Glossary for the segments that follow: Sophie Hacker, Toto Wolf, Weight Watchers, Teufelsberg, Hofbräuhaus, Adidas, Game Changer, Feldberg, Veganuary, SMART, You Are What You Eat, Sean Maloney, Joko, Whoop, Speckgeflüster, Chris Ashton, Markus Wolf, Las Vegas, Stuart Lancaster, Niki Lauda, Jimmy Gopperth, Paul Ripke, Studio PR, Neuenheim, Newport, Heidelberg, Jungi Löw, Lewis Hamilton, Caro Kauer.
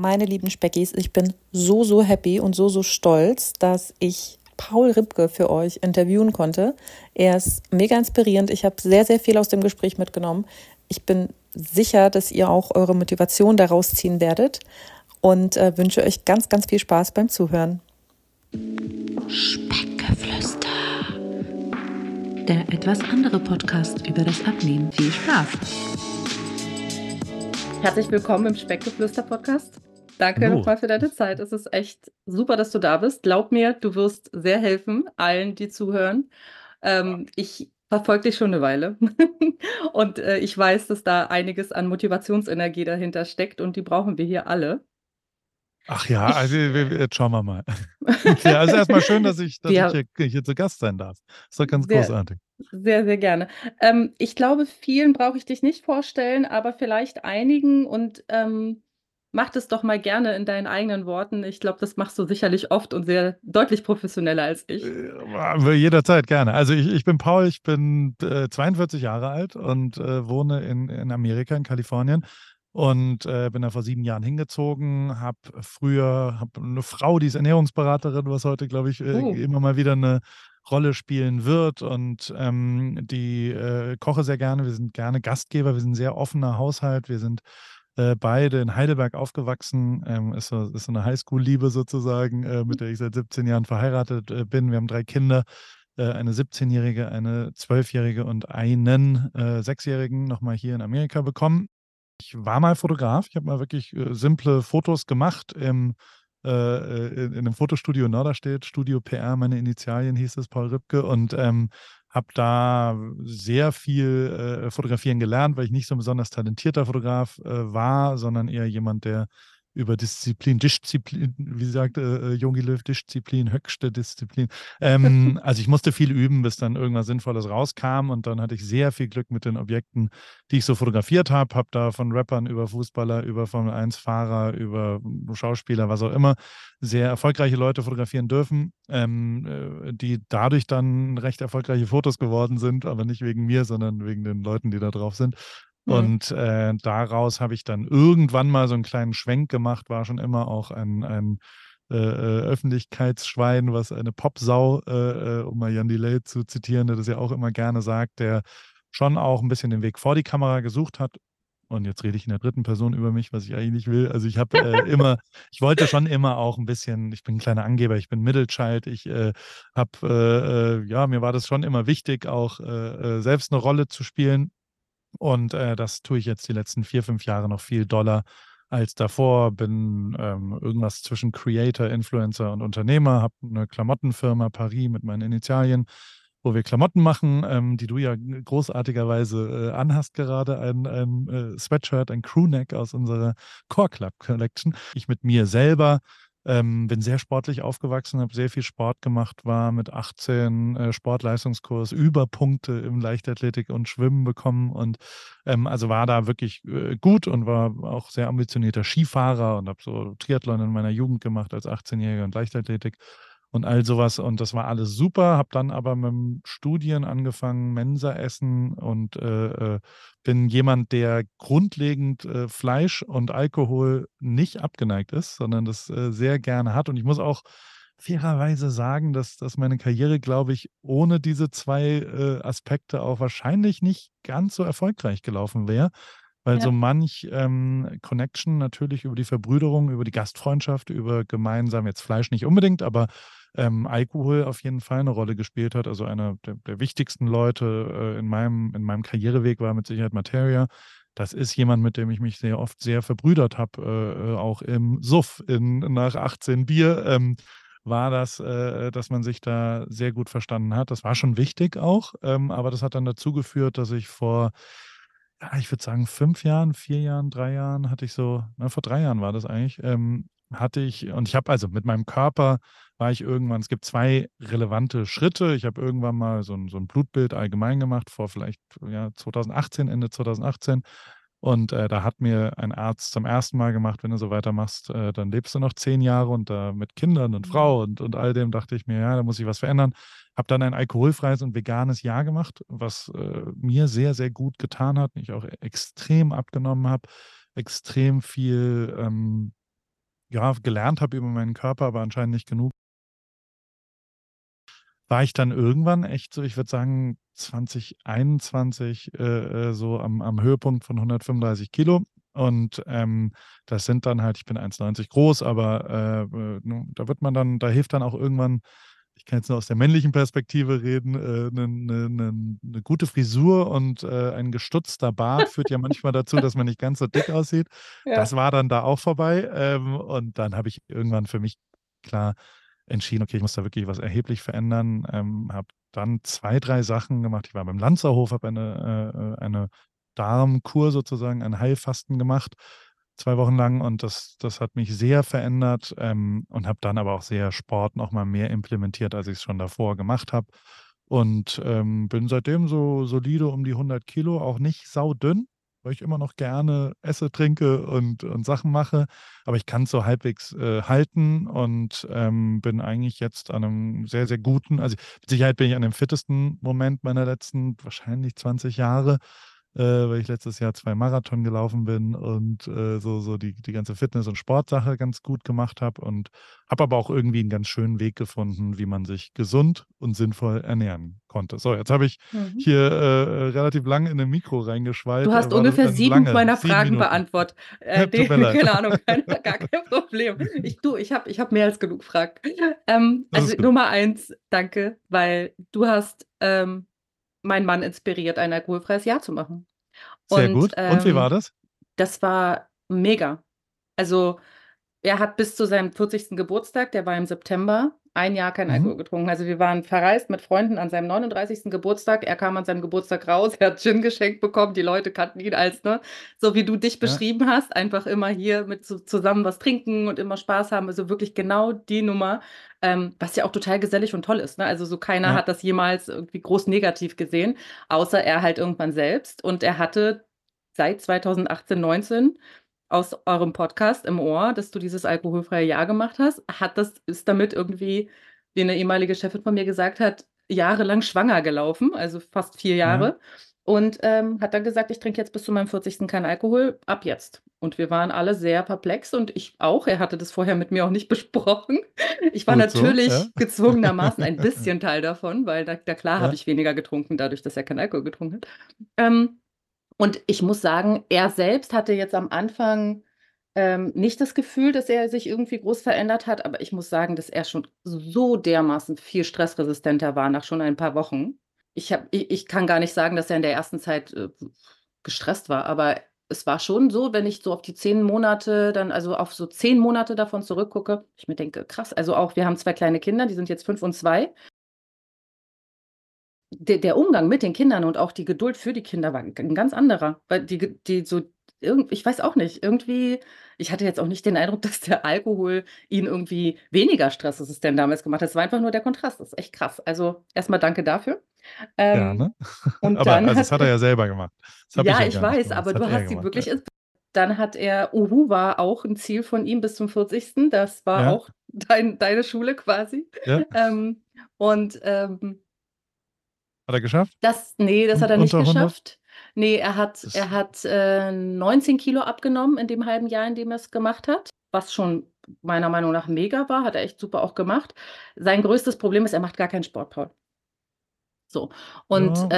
Meine lieben Speckis, ich bin so, so happy und so, so stolz, dass ich Paul Ripke für euch interviewen konnte. Er ist mega inspirierend. Ich habe sehr, sehr viel aus dem Gespräch mitgenommen. Ich bin sicher, dass ihr auch eure Motivation daraus ziehen werdet und wünsche euch ganz, ganz viel Spaß beim Zuhören. Speckgeflüster. Der etwas andere Podcast über das Abnehmen. Viel Spaß. Herzlich willkommen im Speckgeflüster-Podcast. Danke nochmal für deine Zeit. Es ist echt super, dass du da bist. Glaub mir, du wirst sehr helfen, allen, die zuhören. Ich verfolge dich schon eine Weile. Und ich weiß, dass da einiges an Motivationsenergie dahinter steckt und die brauchen wir hier alle. Ach ja, also jetzt schauen wir mal. Ja, also erstmal schön, dass ich hier zu Gast sein darf. Das ist doch ganz großartig. Sehr, sehr gerne. Ich glaube, vielen brauche ich dich nicht vorstellen, aber vielleicht einigen und mach das doch mal gerne in deinen eigenen Worten. Ich glaube, das machst du sicherlich oft und sehr deutlich professioneller als ich. Jederzeit gerne. Also ich bin Paul, ich bin 42 Jahre alt und wohne in Amerika, in Kalifornien. Und bin da vor 7 Jahren hingezogen, habe eine Frau, die ist Ernährungsberaterin, was heute, glaube ich, immer mal wieder eine Rolle spielen wird. Und die koche sehr gerne, wir sind gerne Gastgeber, wir sind ein sehr offener Haushalt, wir sind beide in Heidelberg aufgewachsen, ist so eine Highschool-Liebe sozusagen, mit der ich seit 17 Jahren verheiratet bin. Wir haben 3 Kinder. Eine 17-Jährige, eine 12-Jährige und einen 6-Jährigen nochmal hier in Amerika bekommen. Ich war mal Fotograf, ich habe mal wirklich simple Fotos gemacht in einem Fotostudio in Norderstedt, Studio PR, meine Initialien hieß es, Paul Ripke, und habe da sehr viel fotografieren gelernt, weil ich nicht so ein besonders talentierter Fotograf war, sondern eher jemand, der über Disziplin, wie sagt Jungi Löw, Disziplin, höchste Disziplin. Also ich musste viel üben, bis dann irgendwas Sinnvolles rauskam, und dann hatte ich sehr viel Glück mit den Objekten, die ich so fotografiert habe. Habe da von Rappern über Fußballer, über Formel 1 Fahrer, über Schauspieler, was auch immer, sehr erfolgreiche Leute fotografieren dürfen, die dadurch dann recht erfolgreiche Fotos geworden sind, aber nicht wegen mir, sondern wegen den Leuten, die da drauf sind. Und daraus habe ich dann irgendwann mal so einen kleinen Schwenk gemacht, war schon immer auch ein Öffentlichkeitsschwein, was eine Popsau, um mal Jan Delay zu zitieren, der das ja auch immer gerne sagt, der schon auch ein bisschen den Weg vor die Kamera gesucht hat. Und jetzt rede ich in der dritten Person über mich, was ich eigentlich nicht will. Also ich habe ich wollte schon immer auch ein bisschen, ich bin ein kleiner Angeber, ich bin Mittelchild, ich mir war das schon immer wichtig, auch selbst eine Rolle zu spielen. Und das tue ich jetzt die letzten 4, 5 Jahre noch viel doller als davor. Bin irgendwas zwischen Creator, Influencer und Unternehmer. Habe eine Klamottenfirma Paris mit meinen Initialien, wo wir Klamotten machen, die du ja großartigerweise anhast gerade. Ein Sweatshirt, ein Crewneck aus unserer Core Club Collection. Ich mit mir selber. Bin sehr sportlich aufgewachsen, habe sehr viel Sport gemacht, war mit 18 Sportleistungskurs, Überpunkte im Leichtathletik und Schwimmen bekommen, und also war da wirklich gut und war auch sehr ambitionierter Skifahrer und habe so Triathlon in meiner Jugend gemacht als 18-Jähriger und Leichtathletik und all sowas, und das war alles super. Habe dann aber mit dem Studien angefangen, Mensa essen, und bin jemand, der grundlegend Fleisch und Alkohol nicht abgeneigt ist, sondern das sehr gerne hat. Und ich muss auch fairerweise sagen, dass meine Karriere, glaube ich, ohne diese 2 Aspekte auch wahrscheinlich nicht ganz so erfolgreich gelaufen wäre, weil so manch Connection natürlich über die Verbrüderung, über die Gastfreundschaft, über gemeinsam, jetzt Fleisch nicht unbedingt, aber Alkohol auf jeden Fall eine Rolle gespielt hat. Also einer der wichtigsten Leute in meinem Karriereweg war mit Sicherheit Materia. Das ist jemand, mit dem ich mich sehr oft sehr verbrüdert habe, auch im Suff, nach 18 Bier war das, dass man sich da sehr gut verstanden hat. Das war schon wichtig auch, aber das hat dann dazu geführt, dass ich ich würde sagen 5 Jahren, 4 Jahren, 3 Jahren hatte ich vor 3 Jahren war das eigentlich, und ich habe also mit meinem Körper war ich irgendwann, es gibt 2 relevante Schritte. Ich habe irgendwann mal so ein Blutbild allgemein gemacht, vor vielleicht Ende 2018. Und da hat mir ein Arzt zum ersten Mal gemacht, wenn du so weitermachst, dann lebst du noch 10 Jahre und mit Kindern und Frau und all dem, dachte ich mir, ja, da muss ich was verändern. Habe dann ein alkoholfreies und veganes Jahr gemacht, was mir sehr, sehr gut getan hat. Ich auch extrem abgenommen habe, extrem viel ja, gelernt habe über meinen Körper, aber anscheinend nicht genug, war ich dann irgendwann echt so, ich würde sagen 2021 so am Höhepunkt von 135 Kilo. Und das sind dann halt, ich bin 1,90 groß, aber da wird man dann, da hilft dann auch irgendwann, ich kann jetzt nur aus der männlichen Perspektive reden, eine gute Frisur und ein gestutzter Bart führt ja manchmal dazu, dass man nicht ganz so dick aussieht. Ja. Das war dann da auch vorbei. Und dann habe ich irgendwann für mich klar entschieden, okay, ich muss da wirklich was erheblich verändern. Habe dann 2, 3 Sachen gemacht. Ich war beim Lanzerhof, habe eine Darmkur sozusagen, ein Heilfasten gemacht, 2 Wochen lang, und das hat mich sehr verändert, und habe dann aber auch sehr Sport nochmal mehr implementiert, als ich es schon davor gemacht habe, und bin seitdem so solide um die 100 Kilo, auch nicht saudünn, weil ich immer noch gerne esse, trinke und Sachen mache, aber ich kann es so halbwegs halten und bin eigentlich jetzt an einem sehr, sehr guten, also mit Sicherheit bin ich an dem fittesten Moment meiner letzten wahrscheinlich 20 Jahre, weil ich letztes Jahr 2 Marathon gelaufen bin und so die ganze Fitness- und Sportsache ganz gut gemacht habe, und habe aber auch irgendwie einen ganz schönen Weg gefunden, wie man sich gesund und sinnvoll ernähren konnte. So, jetzt habe ich hier relativ lang in ein Mikro reingeschweißt. Du hast ungefähr 7 meiner Fragen beantwortet. Tut mir leid. Keine Ahnung, gar kein Problem. Ich habe mehr als genug Fragen. Also Nummer 1, danke, weil du hast... mein Mann inspiriert, ein alkoholfreies Jahr zu machen. Sehr gut. Und wie war das? Das war mega. Also er hat bis zu seinem 40. Geburtstag, der war im September, ein Jahr kein Alkohol getrunken. Also wir waren verreist mit Freunden an seinem 39. Geburtstag. Er kam an seinem Geburtstag raus, er hat Gin geschenkt bekommen. Die Leute kannten ihn als, ne, so wie du dich beschrieben hast, einfach immer hier mit zusammen was trinken und immer Spaß haben. Also wirklich genau die Nummer, was ja auch total gesellig und toll ist. Ne? Also so keiner hat das jemals irgendwie groß negativ gesehen, außer er halt irgendwann selbst. Und er hatte seit 2018, 19 aus eurem Podcast im Ohr, dass du dieses alkoholfreie Jahr gemacht hast, ist damit irgendwie, wie eine ehemalige Chefin von mir gesagt hat, jahrelang schwanger gelaufen, also fast 4 Jahre. Ja. Und hat dann gesagt, ich trinke jetzt bis zu meinem 40. keinen Alkohol, ab jetzt. Und wir waren alle sehr perplex, und ich auch. Er hatte das vorher mit mir auch nicht besprochen. Ich war gezwungenermaßen ein bisschen Teil davon, weil da klar habe ich weniger getrunken, dadurch, dass er keinen Alkohol getrunken hat. Und ich muss sagen, er selbst hatte jetzt am Anfang nicht das Gefühl, dass er sich irgendwie groß verändert hat. Aber ich muss sagen, dass er schon so dermaßen viel stressresistenter war nach schon ein paar Wochen. Ich kann gar nicht sagen, dass er in der ersten Zeit gestresst war. Aber es war schon so, wenn ich so auf die 10 Monate, dann also auf so 10 Monate davon zurückgucke, ich mir denke, krass, also auch wir haben 2 kleine Kinder, die sind jetzt 5 und 2. Der Umgang mit den Kindern und auch die Geduld für die Kinder war ein ganz anderer. Weil die so, ich weiß auch nicht, irgendwie, ich hatte jetzt auch nicht den Eindruck, dass der Alkohol ihn irgendwie weniger stressresistent damals gemacht hat. Es war einfach nur der Kontrast, das ist echt krass. Also erstmal danke dafür. Ja, ne? Und aber dann also das hat er ja selber gemacht. Ja, ich weiß, aber du hast sie wirklich... Dann hat er, Uhu war auch ein Ziel von ihm bis zum 40. Das war auch deine Schule quasi. Ja. Hat er geschafft? Das hat er nicht geschafft. 100? Nee, er hat 19 Kilo abgenommen in dem halben Jahr, in dem er es gemacht hat. Was schon meiner Meinung nach mega war, hat er echt super auch gemacht. Sein größtes Problem ist, er macht gar keinen Sport, Paul. So, und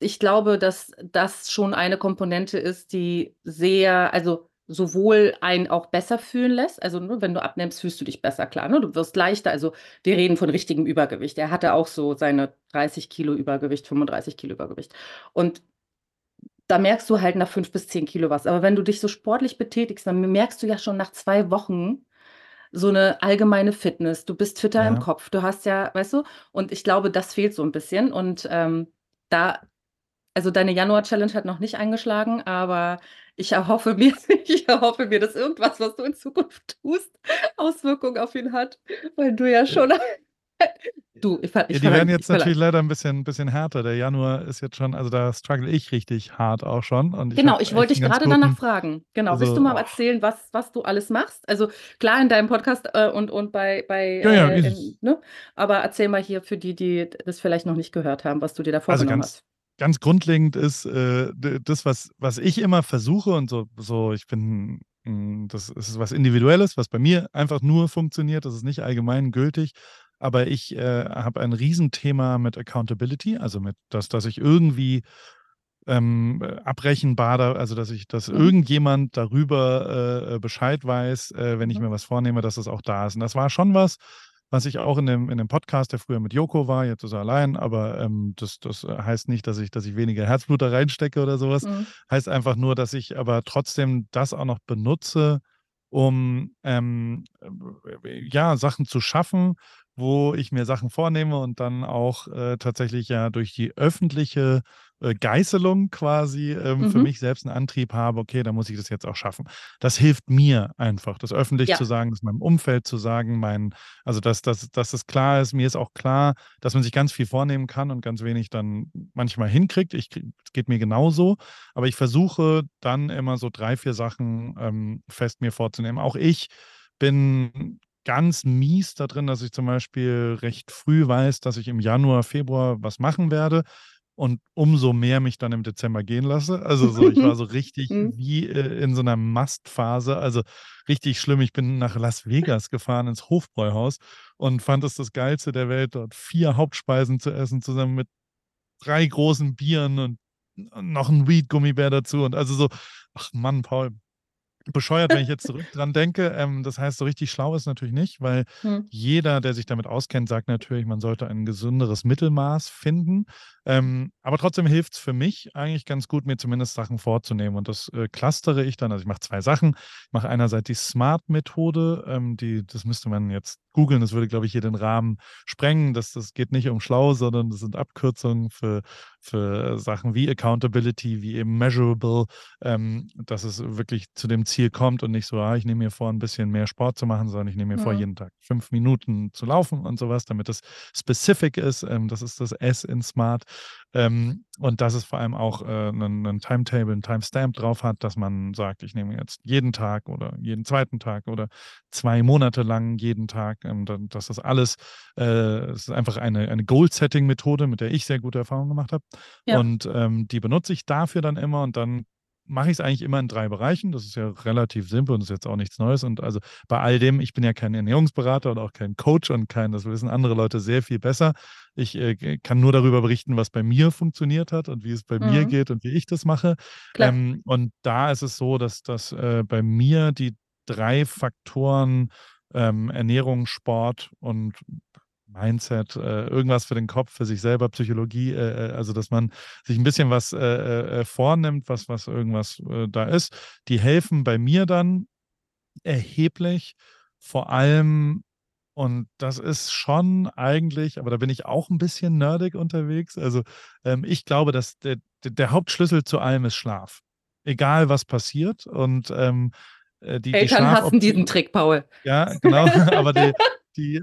ich glaube, dass das schon eine Komponente ist, die sehr, also sowohl einen auch besser fühlen lässt, also nur wenn du abnimmst, fühlst du dich besser, klar, ne? Du wirst leichter, also wir reden von richtigem Übergewicht. Er hatte auch so seine 30 Kilo Übergewicht, 35 Kilo Übergewicht, und da merkst du halt nach 5 bis 10 Kilo was, aber wenn du dich so sportlich betätigst, dann merkst du ja schon nach 2 Wochen so eine allgemeine Fitness, du bist fitter im Kopf, du hast ja, weißt du, und ich glaube, das fehlt so ein bisschen, und also deine Januar-Challenge hat noch nicht eingeschlagen, aber ich erhoffe mir, dass irgendwas, was du in Zukunft tust, Auswirkungen auf ihn hat, weil du ja schon... Die werden jetzt natürlich leider ein bisschen härter. Der Januar ist jetzt schon, also da struggle ich richtig hart auch schon. Und ich wollte dich gerade danach fragen. Genau, also, willst du mal erzählen, was du alles machst? Also klar, in deinem Podcast und bei ne? Aber erzähl mal hier für die das vielleicht noch nicht gehört haben, was du dir da vorgenommen hast. Ganz grundlegend ist das, was ich immer versuche, und so ich bin Das ist was Individuelles, was bei mir einfach nur funktioniert. Das ist nicht allgemein gültig. Aber ich habe ein Riesenthema mit Accountability, also mit dass ich irgendwie abrechenbar, also dass irgendjemand darüber Bescheid weiß, wenn ich mir was vornehme, dass das auch da ist. Und das war schon was ich auch in dem Podcast, der früher mit Joko war, jetzt ist er allein, aber das heißt nicht, dass ich weniger Herzblut da reinstecke oder sowas. Mhm. Heißt einfach nur, dass ich aber trotzdem das auch noch benutze, um Sachen zu schaffen, wo ich mir Sachen vornehme und dann auch tatsächlich ja durch die öffentliche Geißelung quasi für mich selbst einen Antrieb habe, okay, da muss ich das jetzt auch schaffen. Das hilft mir einfach, das öffentlich zu sagen, das meinem Umfeld zu sagen, dass das klar ist. Mir ist auch klar, dass man sich ganz viel vornehmen kann und ganz wenig dann manchmal hinkriegt. Es geht mir genauso, aber ich versuche dann immer so 3, 4 Sachen fest mir vorzunehmen. Auch ich bin ganz mies da drin, dass ich zum Beispiel recht früh weiß, dass ich im Januar, Februar was machen werde und umso mehr mich dann im Dezember gehen lasse. Also so, ich war so richtig wie in so einer Mastphase, also richtig schlimm. Ich bin nach Las Vegas gefahren, ins Hofbräuhaus und fand es das Geilste der Welt, dort 4 Hauptspeisen zu essen, zusammen mit 3 großen Bieren und noch ein Weed-Gummibär dazu. Und also so, ach Mann, Paul, bescheuert, wenn ich jetzt zurück dran denke. Das heißt, so richtig schlau ist natürlich nicht, weil jeder, der sich damit auskennt, sagt natürlich, man sollte ein gesünderes Mittelmaß finden. Aber trotzdem hilft es für mich eigentlich ganz gut, mir zumindest Sachen vorzunehmen. Und das clustere ich dann. Also ich mache 2 Sachen. Ich mache einerseits die SMART-Methode. Das müsste man jetzt googeln. Das würde, glaube ich, hier den Rahmen sprengen. Das geht nicht um schlau, sondern das sind Abkürzungen für Sachen wie Accountability, wie eben Measurable, dass es wirklich zu dem Ziel kommt und nicht so, ich nehme mir vor, ein bisschen mehr Sport zu machen, sondern ich nehme mir vor, jeden Tag 5 Minuten zu laufen und sowas, damit das specific ist. Das ist das S in SMART. Und dass es vor allem auch einen Timetable, einen Timestamp drauf hat, dass man sagt, ich nehme jetzt jeden Tag oder jeden zweiten Tag oder 2 Monate lang jeden Tag. Dass das alles, es ist einfach eine Goal-Setting-Methode, mit der ich sehr gute Erfahrungen gemacht habe. Ja. Und die benutze ich dafür dann immer und dann mache ich es eigentlich immer in 3 Bereichen. Das ist ja relativ simpel und ist jetzt auch nichts Neues. Und also bei all dem, ich bin ja kein Ernährungsberater und auch kein Coach und das wissen andere Leute sehr viel besser. Ich kann nur darüber berichten, was bei mir funktioniert hat und wie es bei mir geht und wie ich das mache. Und da ist es so, dass bei mir die 3 Faktoren Ernährung, Sport und Mindset, irgendwas für den Kopf, für sich selber, Psychologie, also dass man sich ein bisschen was vornimmt, was irgendwas da ist, die helfen bei mir dann erheblich, vor allem, und das ist schon eigentlich, aber da bin ich auch ein bisschen nerdig unterwegs, also ich glaube, dass der Hauptschlüssel zu allem ist Schlaf, egal was passiert und Eltern hassen diesen Trick, Paul. Ja, genau, aber die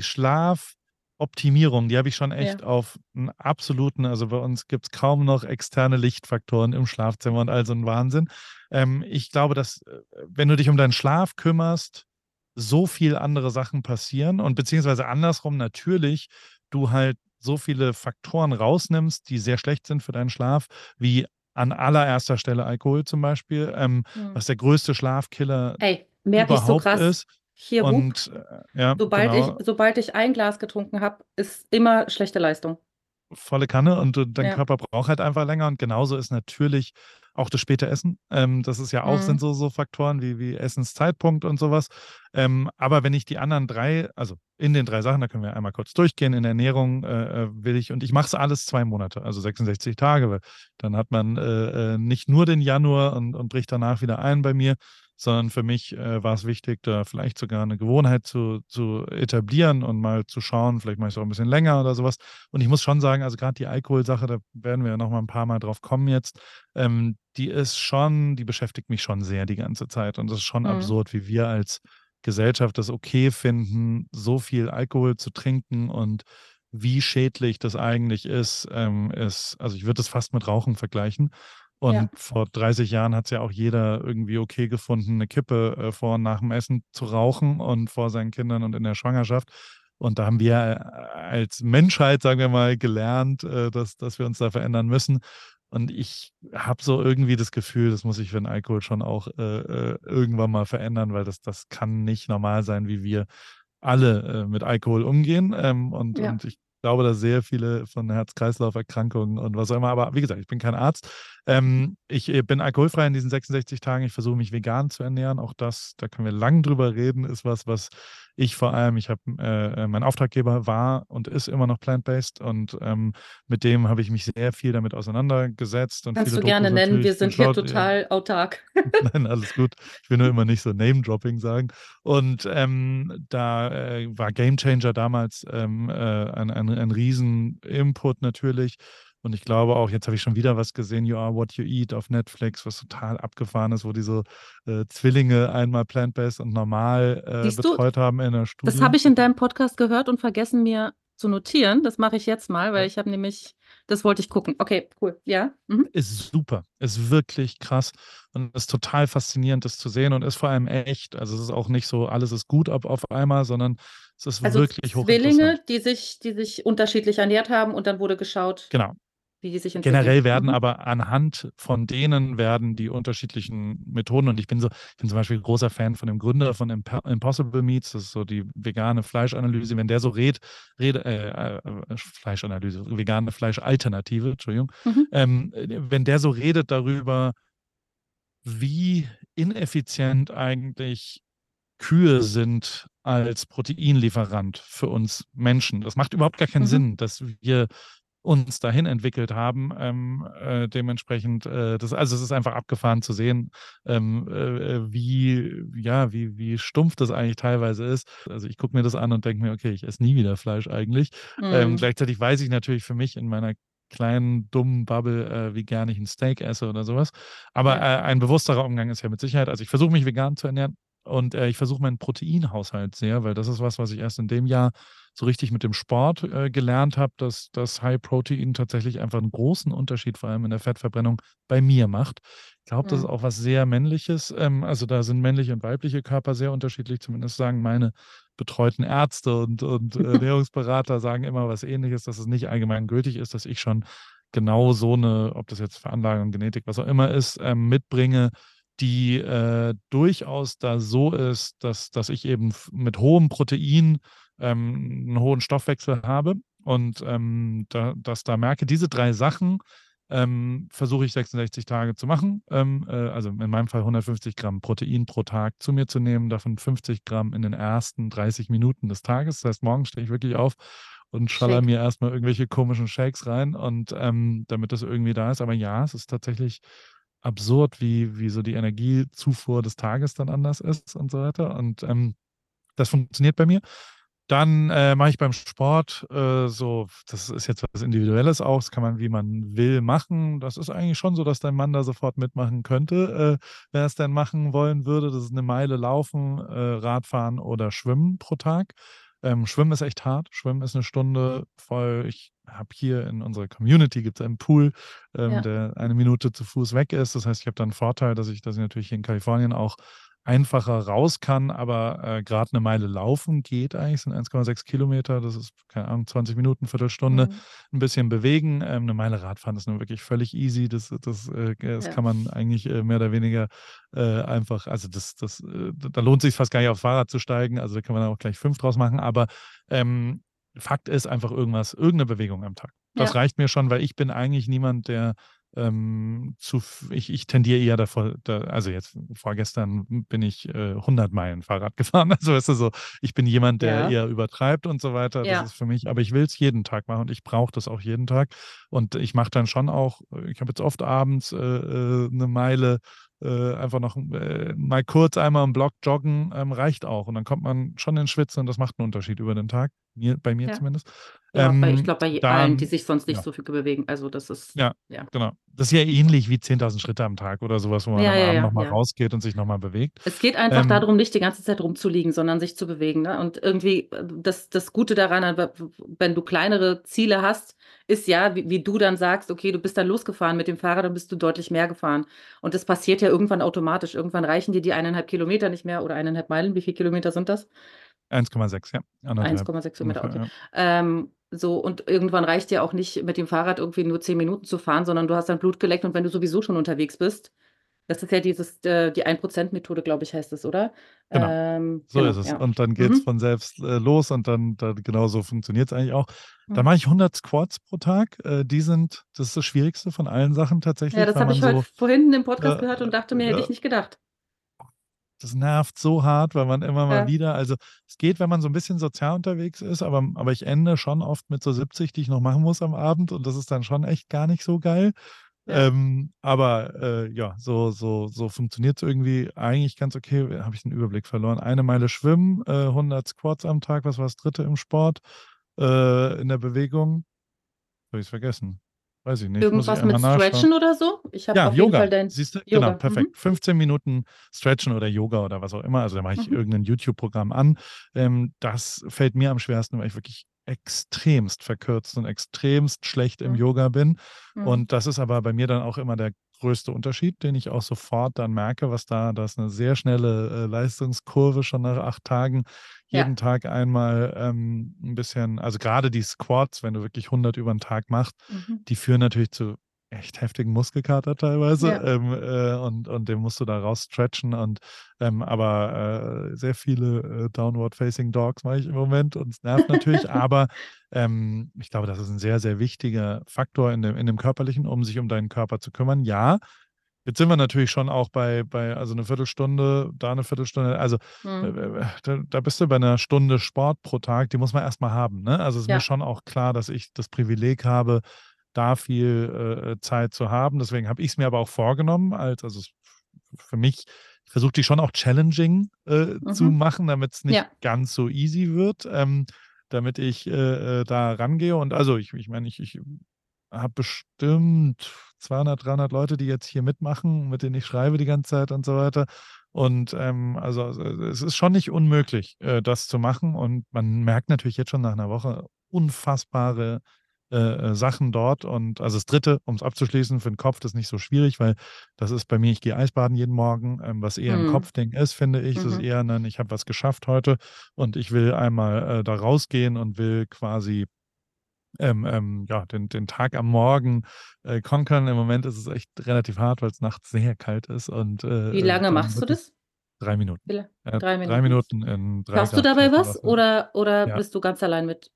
Schlafoptimierung, die habe ich schon echt auf einen absoluten, also bei uns gibt es kaum noch externe Lichtfaktoren im Schlafzimmer und all so ein Wahnsinn. Ich glaube, dass wenn du dich um deinen Schlaf kümmerst, so viel andere Sachen passieren und beziehungsweise andersrum natürlich, du halt so viele Faktoren rausnimmst, die sehr schlecht sind für deinen Schlaf, wie an allererster Stelle Alkohol zum Beispiel, was der größte Schlafkiller überhaupt ist. Hier, und, sobald ich ein Glas getrunken habe, ist immer schlechte Leistung. Volle Kanne und dein Körper braucht halt einfach länger und genauso ist natürlich auch das späte Essen. Das ist ja auch sind so Faktoren wie Essenszeitpunkt und sowas. Aber wenn ich die anderen 3, also in den 3 Sachen, da können wir einmal kurz durchgehen, in der Ernährung ich mache es alles 2 Monate, also 66 Tage, weil dann hat man nicht nur den Januar und bricht danach wieder ein bei mir, sondern für mich war es wichtig, da vielleicht sogar eine Gewohnheit zu etablieren und mal zu schauen, vielleicht mache ich es auch ein bisschen länger oder sowas. Und ich muss schon sagen, also gerade die Alkoholsache, da werden wir ja noch mal ein paar Mal drauf kommen jetzt, die beschäftigt mich schon sehr die ganze Zeit. Und das ist schon absurd, wie wir als Gesellschaft das okay finden, so viel Alkohol zu trinken und wie schädlich das eigentlich ist. Also ich würde das fast mit Rauchen vergleichen. Und vor 30 Jahren hat es ja auch jeder irgendwie okay gefunden, eine Kippe vor und nach dem Essen zu rauchen und vor seinen Kindern und in der Schwangerschaft. Und da haben wir als Menschheit, sagen wir mal, gelernt, dass wir uns da verändern müssen. Und ich habe so irgendwie das Gefühl, das muss ich für den Alkohol schon auch irgendwann mal verändern, weil das kann nicht normal sein, wie wir alle mit Alkohol umgehen. Und ich glaube, da sehr viele von Herz-Kreislauf-Erkrankungen und was auch immer. Aber wie gesagt, ich bin kein Arzt. Ich bin alkoholfrei in diesen 66 Tagen. Ich versuche mich vegan zu ernähren. Auch das, da können wir lang drüber reden, ist was ich vor allem, mein Auftraggeber war und ist immer noch plant-based und mit dem habe ich mich sehr viel damit auseinandergesetzt. Und kannst du gerne nennen, wir sind hier total autark. Nein, alles gut. Ich will nur immer nicht so Name-Dropping sagen. Und da war Game Changer damals ein Riesen-Input natürlich. Und ich glaube auch, jetzt habe ich schon wieder was gesehen, You Are What You Eat auf Netflix, was total abgefahren ist, wo diese Zwillinge einmal plant-based und normal betreut haben in der Studie. Das habe ich in deinem Podcast gehört und vergessen mir zu notieren. Das mache ich jetzt mal, weil ich habe nämlich, das wollte ich gucken. Okay, cool, ja. Mhm. Ist super, ist wirklich krass und ist total faszinierend, das zu sehen und ist vor allem echt. Also es ist auch nicht so, alles ist gut ab auf einmal, sondern es ist also wirklich hochinteressant. Zwillinge, die sich unterschiedlich ernährt haben und dann wurde geschaut. Genau. Wie die sich entwickeln. Generell werden aber anhand von denen werden die unterschiedlichen Methoden und ich bin zum Beispiel großer Fan von dem Gründer von Impossible Meats, das ist so die vegane Fleischanalyse, wenn der so vegane Fleischalternative, Entschuldigung, wenn der so redet darüber, wie ineffizient eigentlich Kühe sind als Proteinlieferant für uns Menschen. Das macht überhaupt gar keinen Sinn, dass wir uns dahin entwickelt haben, dementsprechend, es ist einfach abgefahren zu sehen, wie stumpf das eigentlich teilweise ist. Also ich gucke mir das an und denke mir, okay, ich esse nie wieder Fleisch eigentlich. Gleichzeitig weiß ich natürlich für mich in meiner kleinen, dummen Bubble, wie gerne ich ein Steak esse oder sowas. Aber ein bewussterer Umgang ist ja mit Sicherheit, also ich versuche mich vegan zu ernähren und ich versuche meinen Proteinhaushalt sehr, weil das ist was ich erst in dem Jahr so richtig mit dem Sport gelernt habe, dass das High Protein tatsächlich einfach einen großen Unterschied, vor allem in der Fettverbrennung, bei mir macht. Ich glaube, das ist auch was sehr Männliches. Also da sind männliche und weibliche Körper sehr unterschiedlich, zumindest sagen meine betreuten Ärzte und Ernährungsberater sagen immer was Ähnliches, dass es nicht allgemein gültig ist, dass ich schon genau so eine, ob das jetzt Veranlagung, Genetik, was auch immer ist, mitbringe, die durchaus da so ist, dass ich eben mit hohem Protein einen hohen Stoffwechsel habe und da merke, diese drei Sachen versuche ich 66 Tage zu machen, also in meinem Fall 150 Gramm Protein pro Tag zu mir zu nehmen, davon 50 Gramm in den ersten 30 Minuten des Tages, das heißt, morgen stehe ich wirklich auf und schaller mir erstmal irgendwelche komischen Shakes rein und damit das irgendwie da ist, aber ja, es ist tatsächlich absurd, wie so die Energiezufuhr des Tages dann anders ist und so weiter und das funktioniert bei mir. Dann mache ich beim Sport das ist jetzt was Individuelles auch, das kann man, wie man will, machen. Das ist eigentlich schon so, dass dein Mann da sofort mitmachen könnte, wenn er es denn machen wollen würde. Das ist eine Meile laufen, Radfahren oder Schwimmen pro Tag. Schwimmen ist echt hart. Schwimmen ist eine Stunde voll. Ich habe hier in unserer Community gibt es einen Pool, der eine Minute zu Fuß weg ist. Das heißt, ich habe dann einen Vorteil, dass ich natürlich hier in Kalifornien auch einfacher raus kann, aber gerade eine Meile laufen geht eigentlich, sind 1,6 Kilometer, das ist, keine Ahnung, 20 Minuten, Viertelstunde, ein bisschen bewegen. Eine Meile Radfahren ist nun wirklich völlig easy, das kann man eigentlich mehr oder weniger einfach, also da lohnt sich fast gar nicht aufs Fahrrad zu steigen, also da kann man auch gleich 5 draus machen, aber Fakt ist einfach irgendeine Bewegung am Tag. Das reicht mir schon, weil ich bin eigentlich niemand, der ich tendiere eher davor, also jetzt vorgestern bin ich 100 Meilen Fahrrad gefahren, also weißt du so, ich bin jemand, der eher übertreibt und so weiter, das ist für mich, aber ich will es jeden Tag machen und ich brauche das auch jeden Tag und ich mache dann schon auch, ich habe jetzt oft abends eine Meile einfach noch mal kurz einmal im Block joggen, reicht auch und dann kommt man schon in Schwitzen und das macht einen Unterschied über den Tag, bei mir zumindest. Ja, weil ich glaube, allen, die sich sonst nicht so viel bewegen, also das ist... Ja, genau. Das ist ja ähnlich wie 10.000 Schritte am Tag oder sowas, wo man am Abend nochmal rausgeht und sich nochmal bewegt. Es geht einfach darum, nicht die ganze Zeit rumzuliegen, sondern sich zu bewegen. Ne? Und irgendwie das Gute daran, wenn du kleinere Ziele hast, ist ja, wie du dann sagst, okay, du bist dann losgefahren mit dem Fahrrad, dann bist du deutlich mehr gefahren. Und das passiert ja irgendwann automatisch. Irgendwann reichen dir die 1,5 Kilometer nicht mehr oder 1,5 Meilen. Wie viele Kilometer sind das? 1,6, ja. 1,6 Kilometer, okay. So, und irgendwann reicht dir auch nicht, mit dem Fahrrad irgendwie nur 10 Minuten zu fahren, sondern du hast dann Blut geleckt, und wenn du sowieso schon unterwegs bist, das ist ja die 1%-Methode, glaube ich, heißt es, oder? Genau. Ist es. Ja. Und dann geht es von selbst los, und dann genauso funktioniert es eigentlich auch. Da mache ich 100 Squats pro Tag. Das ist das Schwierigste von allen Sachen tatsächlich. Ja, das habe ich heute vorhin im Podcast gehört und dachte mir, hätte ich nicht gedacht. Das nervt so hart, weil man immer mal wieder, also es geht, wenn man so ein bisschen sozial unterwegs ist, aber ich ende schon oft mit so 70, die ich noch machen muss am Abend, und das ist dann schon echt gar nicht so geil. Ja. So funktioniert es irgendwie eigentlich ganz okay. Habe ich den Überblick verloren. 1 Meile schwimmen, 100 Squats am Tag, was war das dritte im Sport, in der Bewegung? Habe ich es vergessen. Weiß ich nicht. Irgendwas mit Stretchen oder so? Ich habe auf Yoga. Jeden Fall dein Siehst du? Yoga. Genau, perfekt. 15 Minuten Stretchen oder Yoga oder was auch immer. Also da mache ich irgendein YouTube-Programm an. Das fällt mir am schwersten, weil ich wirklich extremst verkürzt und extremst schlecht im Yoga bin. Und das ist aber bei mir dann auch immer der größte Unterschied, den ich auch sofort dann merke, da ist eine sehr schnelle Leistungskurve schon nach 8 Tagen. Jeden Tag einmal ein bisschen, also gerade die Squats, wenn du wirklich 100 über den Tag machst, die führen natürlich zu echt heftigen Muskelkater teilweise und den musst du da raus stretchen, und aber sehr viele Downward-Facing Dogs mache ich im Moment, und es nervt natürlich, aber ich glaube, das ist ein sehr, sehr wichtiger Faktor in dem Körperlichen, um sich um deinen Körper zu kümmern. Ja, jetzt sind wir natürlich schon auch bei also eine Viertelstunde, also da bist du bei einer Stunde Sport pro Tag, die muss man erstmal haben, ne? Also es ist mir schon auch klar, dass ich das Privileg habe, da viel Zeit zu haben. Deswegen habe ich es mir aber auch vorgenommen, also für mich, ich versuche die schon auch challenging zu machen, damit es nicht ganz so easy wird, damit ich da rangehe. Und also ich meine, ich habe bestimmt 200, 300 Leute, die jetzt hier mitmachen, mit denen ich schreibe die ganze Zeit und so weiter. Und also es ist schon nicht unmöglich, das zu machen. Und man merkt natürlich jetzt schon nach einer Woche unfassbare Sachen dort. Und also das Dritte, um es abzuschließen, für den Kopf, das ist nicht so schwierig, weil das ist bei mir, ich gehe Eisbaden jeden Morgen, was eher ein Kopfding ist, finde ich. Das ist eher ein, ich habe was geschafft heute und ich will einmal da rausgehen und will quasi den Tag am Morgen konkern. Im Moment ist es echt relativ hart, weil es nachts sehr kalt ist. Und wie lange machst du das? 3 Minuten. 3 Minuten in 3 Grad. Machst du dabei was oder bist du ganz allein mit?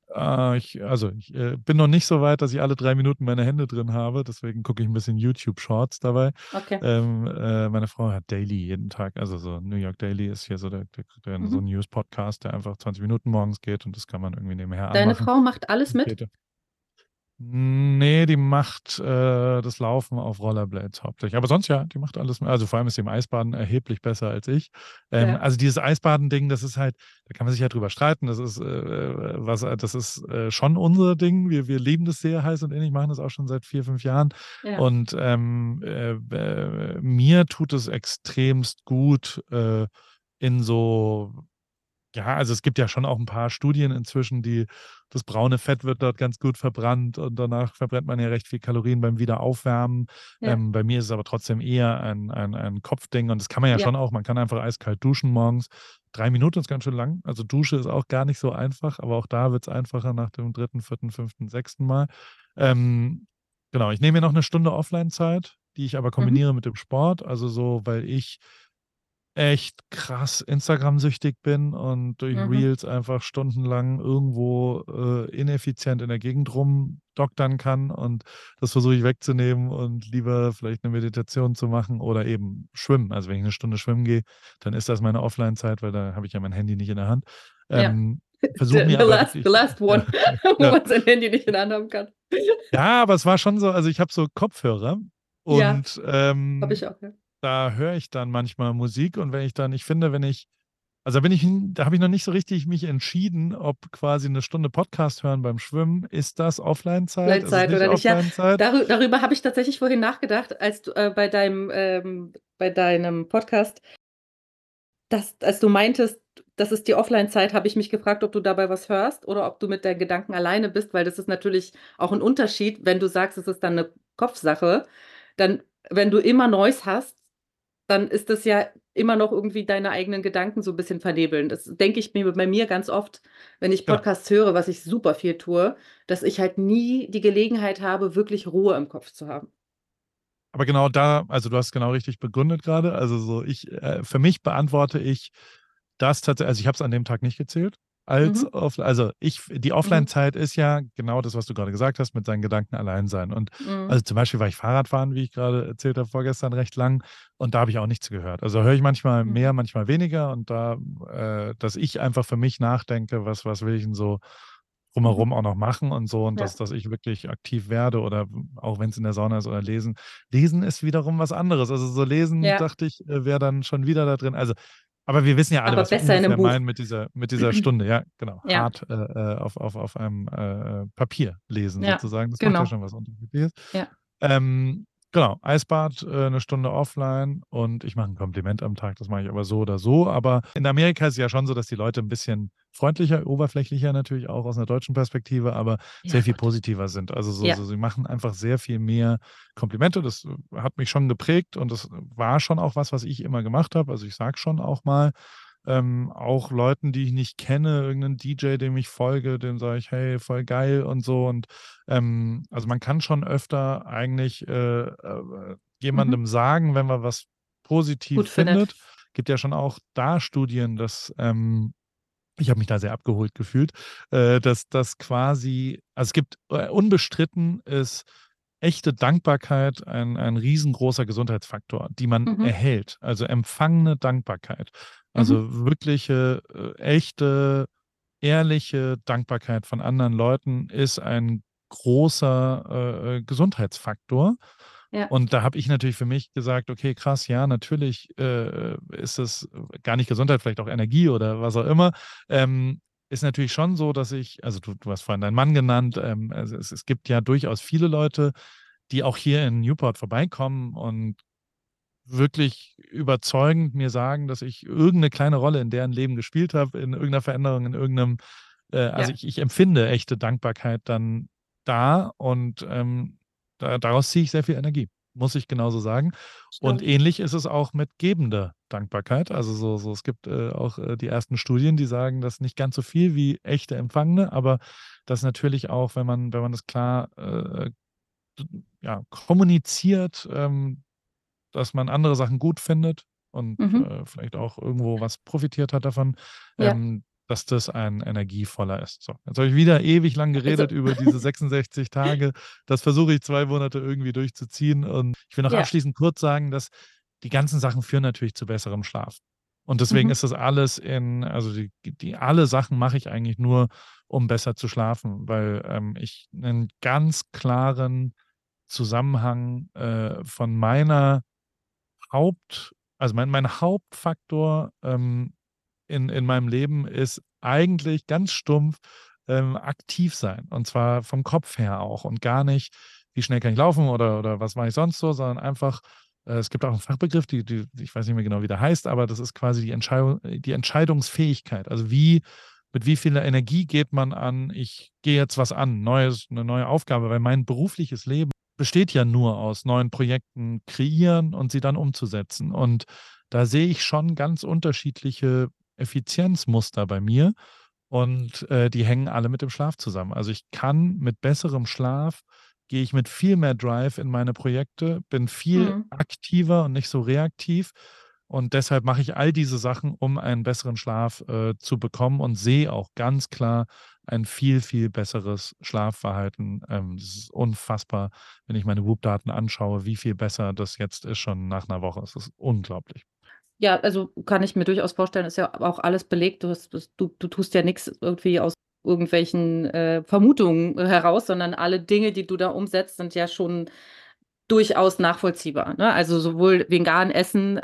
Ich bin noch nicht so weit, dass ich alle 3 Minuten meine Hände drin habe. Deswegen gucke ich ein bisschen YouTube-Shorts dabei. Okay. Meine Frau hat Daily jeden Tag. Also so New York Daily ist hier so der so ein News-Podcast, der einfach 20 Minuten morgens geht, und das kann man irgendwie nebenher anmachen. Deine Frau macht alles mit? Nee, die macht das Laufen auf Rollerblades hauptsächlich. Aber sonst die macht alles. Also vor allem ist sie im Eisbaden erheblich besser als ich. Also dieses Eisbaden-Ding, das ist halt, da kann man sich ja drüber streiten. Das ist schon unser Ding. Wir lieben das sehr heiß und ähnlich, machen das auch schon seit 4, 5 Jahren. Ja. Und mir tut es extremst gut in so. Ja, also es gibt ja schon auch ein paar Studien inzwischen, das braune Fett wird dort ganz gut verbrannt, und danach verbrennt man ja recht viel Kalorien beim Wiederaufwärmen. Ja. Bei mir ist es aber trotzdem eher ein Kopfding, und das kann man ja schon auch, man kann einfach eiskalt duschen morgens. 3 Minuten ist ganz schön lang, also Dusche ist auch gar nicht so einfach, aber auch da wird es einfacher nach dem 3., 4., 5., 6. Mal. Genau, ich nehme mir noch eine Stunde Offline-Zeit, die ich aber kombiniere mit dem Sport, also so, weil ich echt krass Instagram-süchtig bin und durch Reels einfach stundenlang irgendwo ineffizient in der Gegend rumdoktern kann, und das versuche ich wegzunehmen und lieber vielleicht eine Meditation zu machen oder eben schwimmen. Also wenn ich eine Stunde schwimmen gehe, dann ist das meine Offline-Zeit, weil da habe ich ja mein Handy nicht in der Hand. Wo man sein Handy nicht in der Hand haben kann. Ja, aber es war schon so, also ich habe so Kopfhörer und habe ich auch, da höre ich dann manchmal Musik, und wenn ich dann, da habe ich noch nicht so richtig mich entschieden, ob quasi eine Stunde Podcast hören beim Schwimmen, ist das Offline-Zeit? Offline-Zeit? Ja, darüber habe ich tatsächlich vorhin nachgedacht, als du bei deinem Podcast, als du meintest, das ist die Offline-Zeit, habe ich mich gefragt, ob du dabei was hörst oder ob du mit deinen Gedanken alleine bist, weil das ist natürlich auch ein Unterschied, wenn du sagst, es ist dann eine Kopfsache, dann, wenn du immer Neues hast, dann ist das ja immer noch irgendwie deine eigenen Gedanken so ein bisschen vernebeln. Das denke ich mir bei mir ganz oft, wenn ich Podcasts höre, was ich super viel tue, dass ich halt nie die Gelegenheit habe, wirklich Ruhe im Kopf zu haben. Aber genau da, also du hast genau richtig begründet gerade, also so ich, für mich beantworte ich das tatsächlich, also ich habe es an dem Tag nicht gezählt, als die Offline-Zeit ist ja genau das, was du gerade gesagt hast, mit seinen Gedanken allein sein. Und also zum Beispiel war ich Fahrradfahren, wie ich gerade erzählt habe, vorgestern recht lang, und da habe ich auch nichts gehört. Also höre ich manchmal mehr, manchmal weniger, und da, dass ich einfach für mich nachdenke, was will ich denn so drumherum auch noch machen und so, und dass ich wirklich aktiv werde, oder auch wenn es in der Sauna ist oder lesen. Lesen ist wiederum was anderes. Also so lesen, dachte ich, wäre dann schon wieder da drin. Also, aber wir wissen ja alle, aber was wir meinen mit dieser Stunde. Ja, genau. Ja. Hart auf einem Papier lesen sozusagen. Das macht ja schon was Unterschiedliches. Ja. Genau, Eisbad, eine Stunde offline, und ich mache ein Kompliment am Tag, das mache ich aber so oder so, aber in Amerika ist es ja schon so, dass die Leute ein bisschen freundlicher, oberflächlicher natürlich auch aus einer deutschen Perspektive, aber sehr viel positiver sind. Also so, sie machen einfach sehr viel mehr Komplimente, das hat mich schon geprägt, und das war schon auch was ich immer gemacht habe, also ich sage schon auch mal, auch Leuten, die ich nicht kenne, irgendeinen DJ, dem ich folge, dem sage ich, hey, voll geil und so. Und also man kann schon öfter eigentlich jemandem sagen, wenn man was positiv findet. Gibt ja schon auch da Studien, dass ich habe mich da sehr abgeholt gefühlt, dass das quasi, also es gibt unbestritten ist echte Dankbarkeit ein riesengroßer Gesundheitsfaktor, die man erhält. Also empfangene Dankbarkeit. Also wirkliche, echte, ehrliche Dankbarkeit von anderen Leuten ist ein großer Gesundheitsfaktor. Ja. Und da habe ich natürlich für mich gesagt, okay, krass, ja, natürlich ist es gar nicht Gesundheit, vielleicht auch Energie oder was auch immer. Ist natürlich schon so, dass ich, also du hast vorhin deinen Mann genannt, also es gibt ja durchaus viele Leute, die auch hier in Newport vorbeikommen und wirklich überzeugend mir sagen, dass ich irgendeine kleine Rolle in deren Leben gespielt habe, in irgendeiner Veränderung, in irgendeinem, also ich empfinde echte Dankbarkeit dann da, und daraus ziehe ich sehr viel Energie, muss ich genauso sagen. Stimmt. Und ähnlich ist es auch mit gebender Dankbarkeit. Also so es gibt auch die ersten Studien, die sagen, dass nicht ganz so viel wie echte Empfangene, aber dass natürlich auch, wenn man das klar kommuniziert, dass man andere Sachen gut findet und vielleicht auch irgendwo was profitiert hat davon, dass das ein energievoller ist. So, jetzt habe ich wieder ewig lang geredet über diese 66 Tage. Das versuche ich 2 Monate irgendwie durchzuziehen. Und ich will noch abschließend kurz sagen, dass die ganzen Sachen führen natürlich zu besserem Schlaf. Und deswegen ist das alles also alle Sachen mache ich eigentlich nur, um besser zu schlafen, weil ich einen ganz klaren Zusammenhang von meiner mein Hauptfaktor in meinem Leben ist eigentlich ganz stumpf aktiv sein. Und zwar vom Kopf her auch und gar nicht, wie schnell kann ich laufen oder was mache ich sonst so, sondern einfach, es gibt auch einen Fachbegriff, die ich weiß nicht mehr genau, wie der heißt, aber das ist quasi die Entscheidungsfähigkeit. Also mit wie viel Energie geht man an, ich gehe jetzt was an, eine neue Aufgabe, weil mein berufliches Leben besteht ja nur aus neuen Projekten kreieren und sie dann umzusetzen. Und da sehe ich schon ganz unterschiedliche Effizienzmuster bei mir, und die hängen alle mit dem Schlaf zusammen. Also ich kann mit besserem Schlaf, gehe ich mit viel mehr Drive in meine Projekte, bin viel aktiver und nicht so reaktiv, und deshalb mache ich all diese Sachen, um einen besseren Schlaf zu bekommen, und sehe auch ganz klar ein viel, viel besseres Schlafverhalten. Das ist unfassbar, wenn ich meine Whoop-Daten anschaue, wie viel besser das jetzt ist, schon nach einer Woche. Es ist unglaublich. Ja, also kann ich mir durchaus vorstellen, ist ja auch alles belegt. Du tust ja nichts irgendwie aus irgendwelchen Vermutungen heraus, sondern alle Dinge, die du da umsetzt, sind ja schon durchaus nachvollziehbar, ne? Also sowohl vegan essen,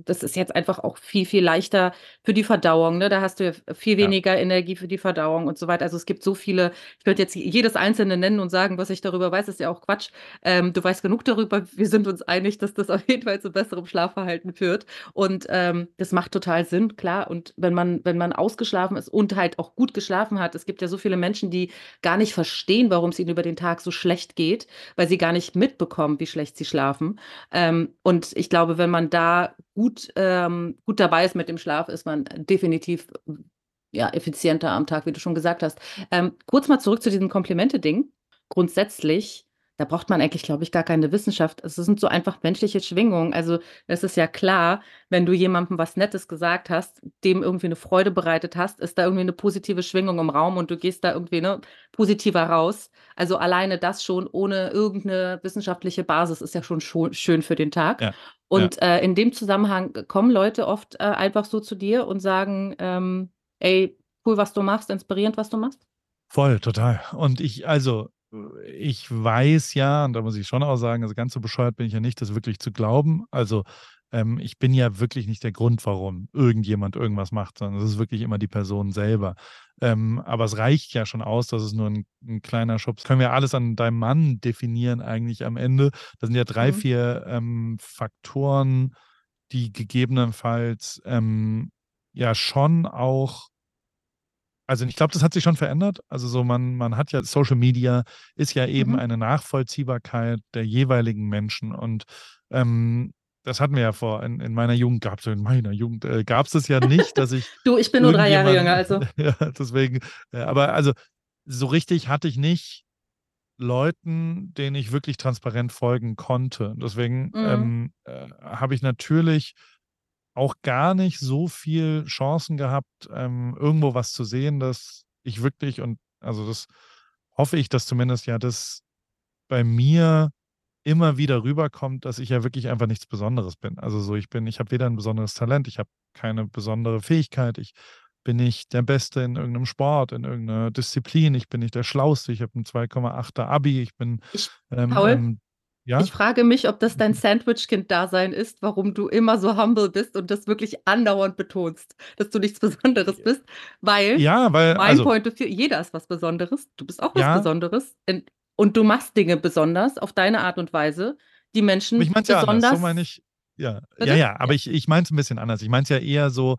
das ist jetzt einfach auch viel, viel leichter für die Verdauung, ne? Da hast du ja viel weniger Energie für die Verdauung und so weiter. Also es gibt so viele, ich könnte jetzt jedes Einzelne nennen und sagen, was ich darüber weiß, ist ja auch Quatsch. Du weißt genug darüber, wir sind uns einig, dass das auf jeden Fall zu besserem Schlafverhalten führt. Und das macht total Sinn, klar. Und wenn man ausgeschlafen ist und halt auch gut geschlafen hat, es gibt ja so viele Menschen, die gar nicht verstehen, warum es ihnen über den Tag so schlecht geht, weil sie gar nicht mitbekommen, wie schlecht sie schlafen. Und ich glaube, wenn man da da gut, gut dabei ist mit dem Schlaf, ist man definitiv ja, effizienter am Tag, wie du schon gesagt hast. Kurz mal zurück zu diesem Komplimente-Ding. Grundsätzlich, da braucht man eigentlich, glaube ich, gar keine Wissenschaft. Es sind so einfach menschliche Schwingungen. Also es ist ja klar, wenn du jemandem was Nettes gesagt hast, dem irgendwie eine Freude bereitet hast, ist da irgendwie eine positive Schwingung im Raum und du gehst da irgendwie positiver raus. Also alleine das schon ohne irgendeine wissenschaftliche Basis ist ja schon schön für den Tag. Ja. Und ja. In dem Zusammenhang kommen Leute oft einfach so zu dir und sagen, ey, cool, was du machst, inspirierend, was du machst? Voll, total. Und ich weiß ja, und da muss ich schon auch sagen, also ganz so bescheuert bin ich ja nicht, das wirklich zu glauben. Also ich bin ja wirklich nicht der Grund, warum irgendjemand irgendwas macht, sondern es ist wirklich immer die Person selber. Aber es reicht ja schon aus, dass es nur ein kleiner Schubs. Können wir alles an deinem Mann definieren eigentlich am Ende. Das sind ja 3, 4 Faktoren, die gegebenenfalls ja schon auch, also ich glaube, das hat sich schon verändert. Also so man hat ja, Social Media ist ja eben eine Nachvollziehbarkeit der jeweiligen Menschen. Und das hatten wir ja in meiner Jugend gab es das ja nicht, dass ich... Du, ich bin nur 3 Jahre jünger, also. Ja, deswegen, aber also so richtig hatte ich nicht Leuten, denen ich wirklich transparent folgen konnte. Deswegen habe ich natürlich auch gar nicht so viel Chancen gehabt, irgendwo was zu sehen, dass ich wirklich, und also das hoffe ich, dass zumindest ja das bei mir immer wieder rüberkommt, dass ich ja wirklich einfach nichts Besonderes bin. Also so, ich habe weder ein besonderes Talent, ich habe keine besondere Fähigkeit, ich bin nicht der Beste in irgendeinem Sport, in irgendeiner Disziplin, ich bin nicht der Schlauste, ich habe ein 2,8er Abi, ich bin... Paul? Ja? Ich frage mich, ob das dein Sandwich-Kind-Dasein ist, warum du immer so humble bist und das wirklich andauernd betonst, dass du nichts Besonderes bist, weil, Point of View, jeder ist was Besonderes, du bist auch was Besonderes und du machst Dinge besonders auf deine Art und Weise, die Menschen ich mein's besonders... Ja, anders. So meine ich, ja. Ja, aber ich meine es ein bisschen anders. Ich meine es ja eher so,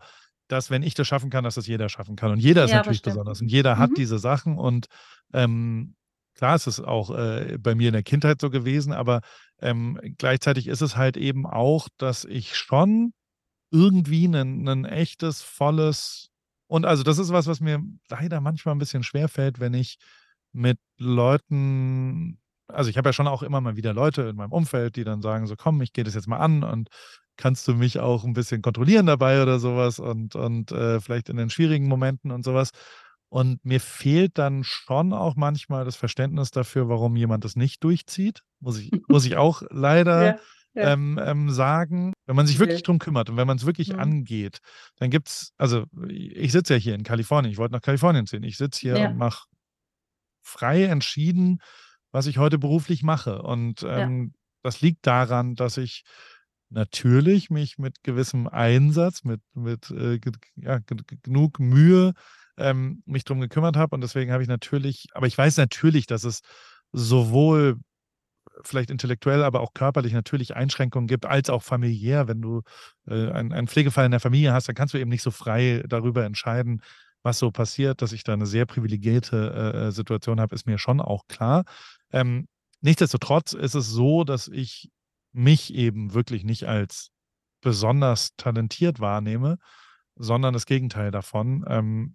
dass wenn ich das schaffen kann, dass das jeder schaffen kann und jeder ist natürlich besonders und jeder hat diese Sachen und klar, es ist auch bei mir in der Kindheit so gewesen, aber gleichzeitig ist es halt eben auch, dass ich schon irgendwie ein echtes, volles und also das ist was mir leider manchmal ein bisschen schwerfällt, wenn ich mit Leuten, also ich habe ja schon auch immer mal wieder Leute in meinem Umfeld, die dann sagen so, komm, ich gehe das jetzt mal an und kannst du mich auch ein bisschen kontrollieren dabei oder sowas und vielleicht in den schwierigen Momenten und sowas. Und mir fehlt dann schon auch manchmal das Verständnis dafür, warum jemand das nicht durchzieht. Muss ich auch leider sagen. Wenn man sich wirklich drum kümmert und wenn man es wirklich angeht, dann gibt es, also ich sitze ja hier in Kalifornien, ich wollte nach Kalifornien ziehen. Ich sitze hier und mache frei entschieden, was ich heute beruflich mache. Und das liegt daran, dass ich natürlich mich mit gewissem Einsatz, genug Mühe mich drum gekümmert habe und deswegen habe ich natürlich, aber ich weiß natürlich, dass es sowohl vielleicht intellektuell, aber auch körperlich natürlich Einschränkungen gibt, als auch familiär. Wenn du einen Pflegefall in der Familie hast, dann kannst du eben nicht so frei darüber entscheiden, was so passiert. Dass ich da eine sehr privilegierte Situation habe, ist mir schon auch klar. Nichtsdestotrotz ist es so, dass ich mich eben wirklich nicht als besonders talentiert wahrnehme, sondern das Gegenteil davon,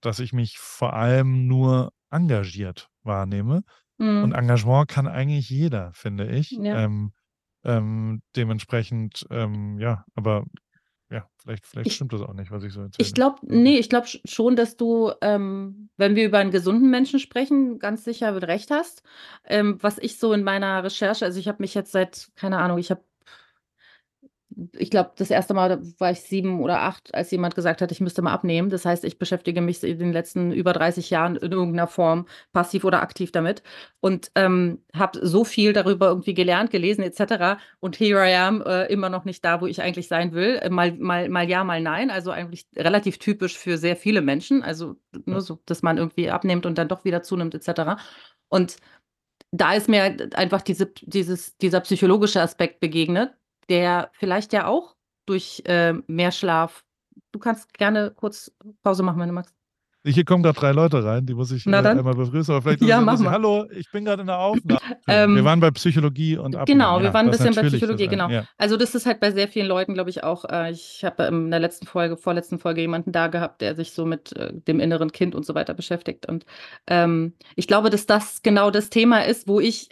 dass ich mich vor allem nur engagiert wahrnehme. Mhm. Und Engagement kann eigentlich jeder, finde ich. Ja. Dementsprechend, aber ja, vielleicht stimmt das auch nicht, was ich so erzähle. Ich glaube schon, dass du, wenn wir über einen gesunden Menschen sprechen, ganz sicher recht hast. Was ich so in meiner Recherche, also ich habe mich jetzt seit, keine Ahnung, ich glaube, das erste Mal war ich 7 oder 8, als jemand gesagt hat, ich müsste mal abnehmen. Das heißt, ich beschäftige mich in den letzten über 30 Jahren in irgendeiner Form passiv oder aktiv damit und habe so viel darüber irgendwie gelernt, gelesen etc. Und here I am, immer noch nicht da, wo ich eigentlich sein will. Mal ja, mal nein. Also eigentlich relativ typisch für sehr viele Menschen. Also nur so, dass man irgendwie abnimmt und dann doch wieder zunimmt etc. Und da ist mir einfach dieser psychologische Aspekt begegnet, der vielleicht ja auch durch mehr Schlaf. Du kannst gerne kurz Pause machen, wenn du magst. Hier kommen gerade 3 Leute rein, die muss ich einmal begrüßen. Aber vielleicht muss ich, hallo, ich bin gerade in der Aufnahme. Wir waren bei Psychologie und Abnehmen. Genau, wir waren ein bisschen bei Psychologie, genau. Ja. Also das ist halt bei sehr vielen Leuten, glaube ich, auch, ich habe in der vorletzten Folge jemanden da gehabt, der sich so mit dem inneren Kind und so weiter beschäftigt. Und ich glaube, dass das genau das Thema ist, wo ich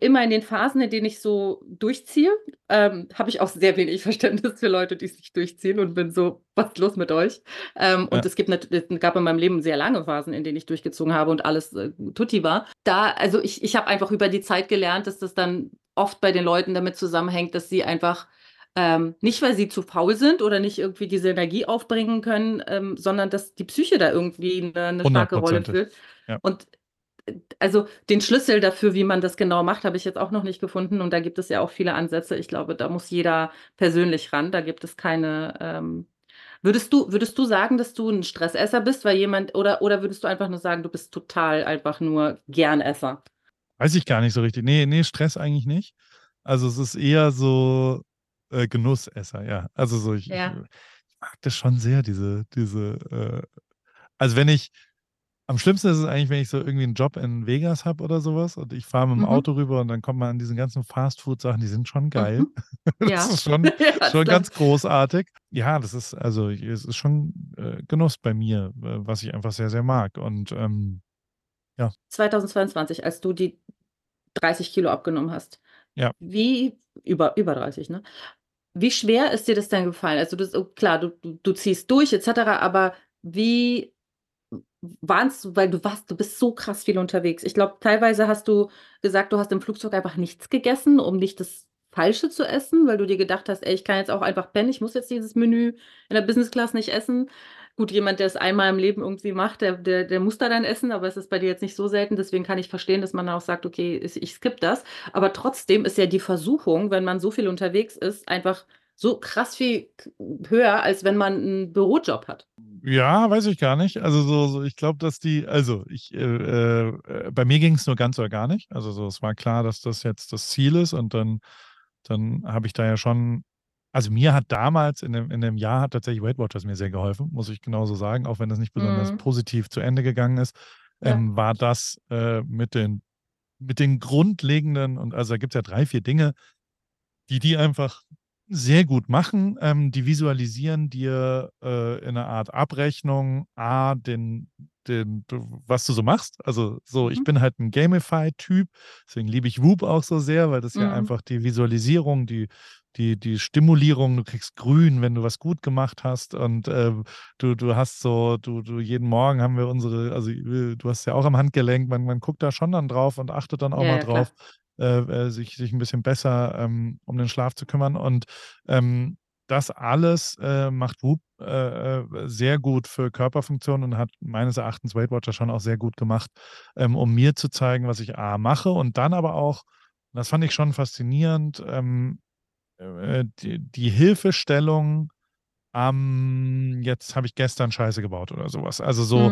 immer in den Phasen, in denen ich so durchziehe, habe ich auch sehr wenig Verständnis für Leute, die sich durchziehen, und bin so, was ist los mit euch? Und es gab in meinem Leben sehr lange Phasen, in denen ich durchgezogen habe und alles tutti war. Also ich habe einfach über die Zeit gelernt, dass das dann oft bei den Leuten damit zusammenhängt, dass sie einfach nicht, weil sie zu faul sind oder nicht irgendwie diese Energie aufbringen können, sondern dass die Psyche da irgendwie eine starke Rolle spielt. Ja. Und also den Schlüssel dafür, wie man das genau macht, habe ich jetzt auch noch nicht gefunden. Und da gibt es ja auch viele Ansätze. Ich glaube, da muss jeder persönlich ran. Da gibt es keine... Würdest du sagen, dass du ein Stressesser bist, weil jemand... Oder würdest du einfach nur sagen, du bist total einfach nur Gernesser? Weiß ich gar nicht so richtig. Nee, Stress eigentlich nicht. Also es ist eher so Genussesser, ja. Also so, ich mag das schon sehr, diese also wenn ich... Am schlimmsten ist es eigentlich, wenn ich so irgendwie einen Job in Vegas habe oder sowas und ich fahre mit dem Auto rüber und dann kommt man an diesen ganzen Fastfood-Sachen, die sind schon geil. Das ist schon ganz großartig. Ja, es ist schon Genuss bei mir, was ich einfach sehr, sehr mag. Und 2022, als du die 30 Kilo abgenommen hast, wie über 30, ne? Wie schwer ist dir das denn gefallen? Also das, klar, du ziehst durch etc., aber wie... warnst du, weil du bist so krass viel unterwegs. Ich glaube, teilweise hast du gesagt, du hast im Flugzeug einfach nichts gegessen, um nicht das Falsche zu essen, weil du dir gedacht hast, ey, ich kann jetzt auch einfach pennen, ich muss jetzt dieses Menü in der Business Class nicht essen. Gut, jemand, der es einmal im Leben irgendwie macht, der muss da dann essen, aber es ist bei dir jetzt nicht so selten, deswegen kann ich verstehen, dass man dann auch sagt, okay, ich skippe das. Aber trotzdem ist ja die Versuchung, wenn man so viel unterwegs ist, einfach so krass viel höher, als wenn man einen Bürojob hat. Ja, weiß ich gar nicht. Also so ich glaube, dass bei mir ging es nur ganz oder gar nicht. Also so, es war klar, dass das jetzt das Ziel ist, und dann habe ich da ja schon, also mir hat damals in dem Jahr hat tatsächlich Weight Watchers mir sehr geholfen, muss ich genauso sagen, auch wenn das nicht besonders positiv zu Ende gegangen ist, war das mit den grundlegenden, und also da gibt es ja 3, 4 Dinge, die einfach sehr gut machen. Die visualisieren dir in einer Art Abrechnung was du so machst. Also so, ich bin halt ein Gamify-Typ, deswegen liebe ich Whoop auch so sehr, weil das ja einfach die Visualisierung, die Stimulierung, du kriegst grün, wenn du was gut gemacht hast, und du hast so, du jeden Morgen haben wir du hast ja auch am Handgelenk, man guckt da schon dann drauf und achtet dann auch mal drauf. Klar. Sich ein bisschen besser um den Schlaf zu kümmern, und das alles macht Whoop sehr gut für Körperfunktion und hat meines Erachtens Weight Watcher schon auch sehr gut gemacht, um mir zu zeigen, was ich mache, und dann aber auch, das fand ich schon faszinierend, die Hilfestellung jetzt habe ich gestern Scheiße gebaut oder sowas. Also so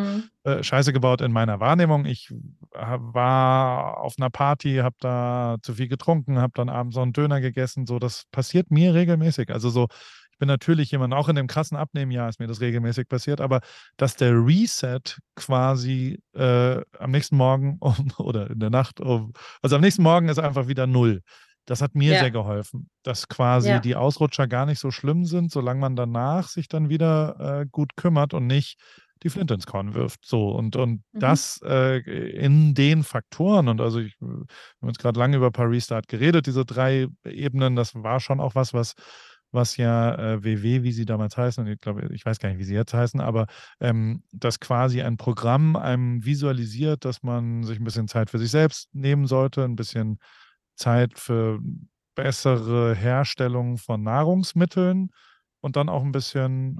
Scheiße gebaut in meiner Wahrnehmung. Ich war auf einer Party, habe da zu viel getrunken, habe dann abends so einen Döner gegessen. So, das passiert mir regelmäßig. Also so, ich bin natürlich jemand, auch in dem krassen Abnehmjahr ist mir das regelmäßig passiert, aber dass der Reset quasi am nächsten Morgen oder in der Nacht, also am nächsten Morgen ist einfach wieder 0. Das hat mir sehr geholfen, dass quasi die Ausrutscher gar nicht so schlimm sind, solange man danach sich dann wieder gut kümmert und nicht die Flinte ins Korn wirft. So, und das in den Faktoren, und also wir haben jetzt gerade lange über Paris Start geredet, diese 3 Ebenen, das war schon auch was ja WW, wie sie damals heißen, und ich glaube, ich weiß gar nicht, wie sie jetzt heißen, aber dass quasi ein Programm einem visualisiert, dass man sich ein bisschen Zeit für sich selbst nehmen sollte, ein bisschen Zeit für bessere Herstellung von Nahrungsmitteln und dann auch ein bisschen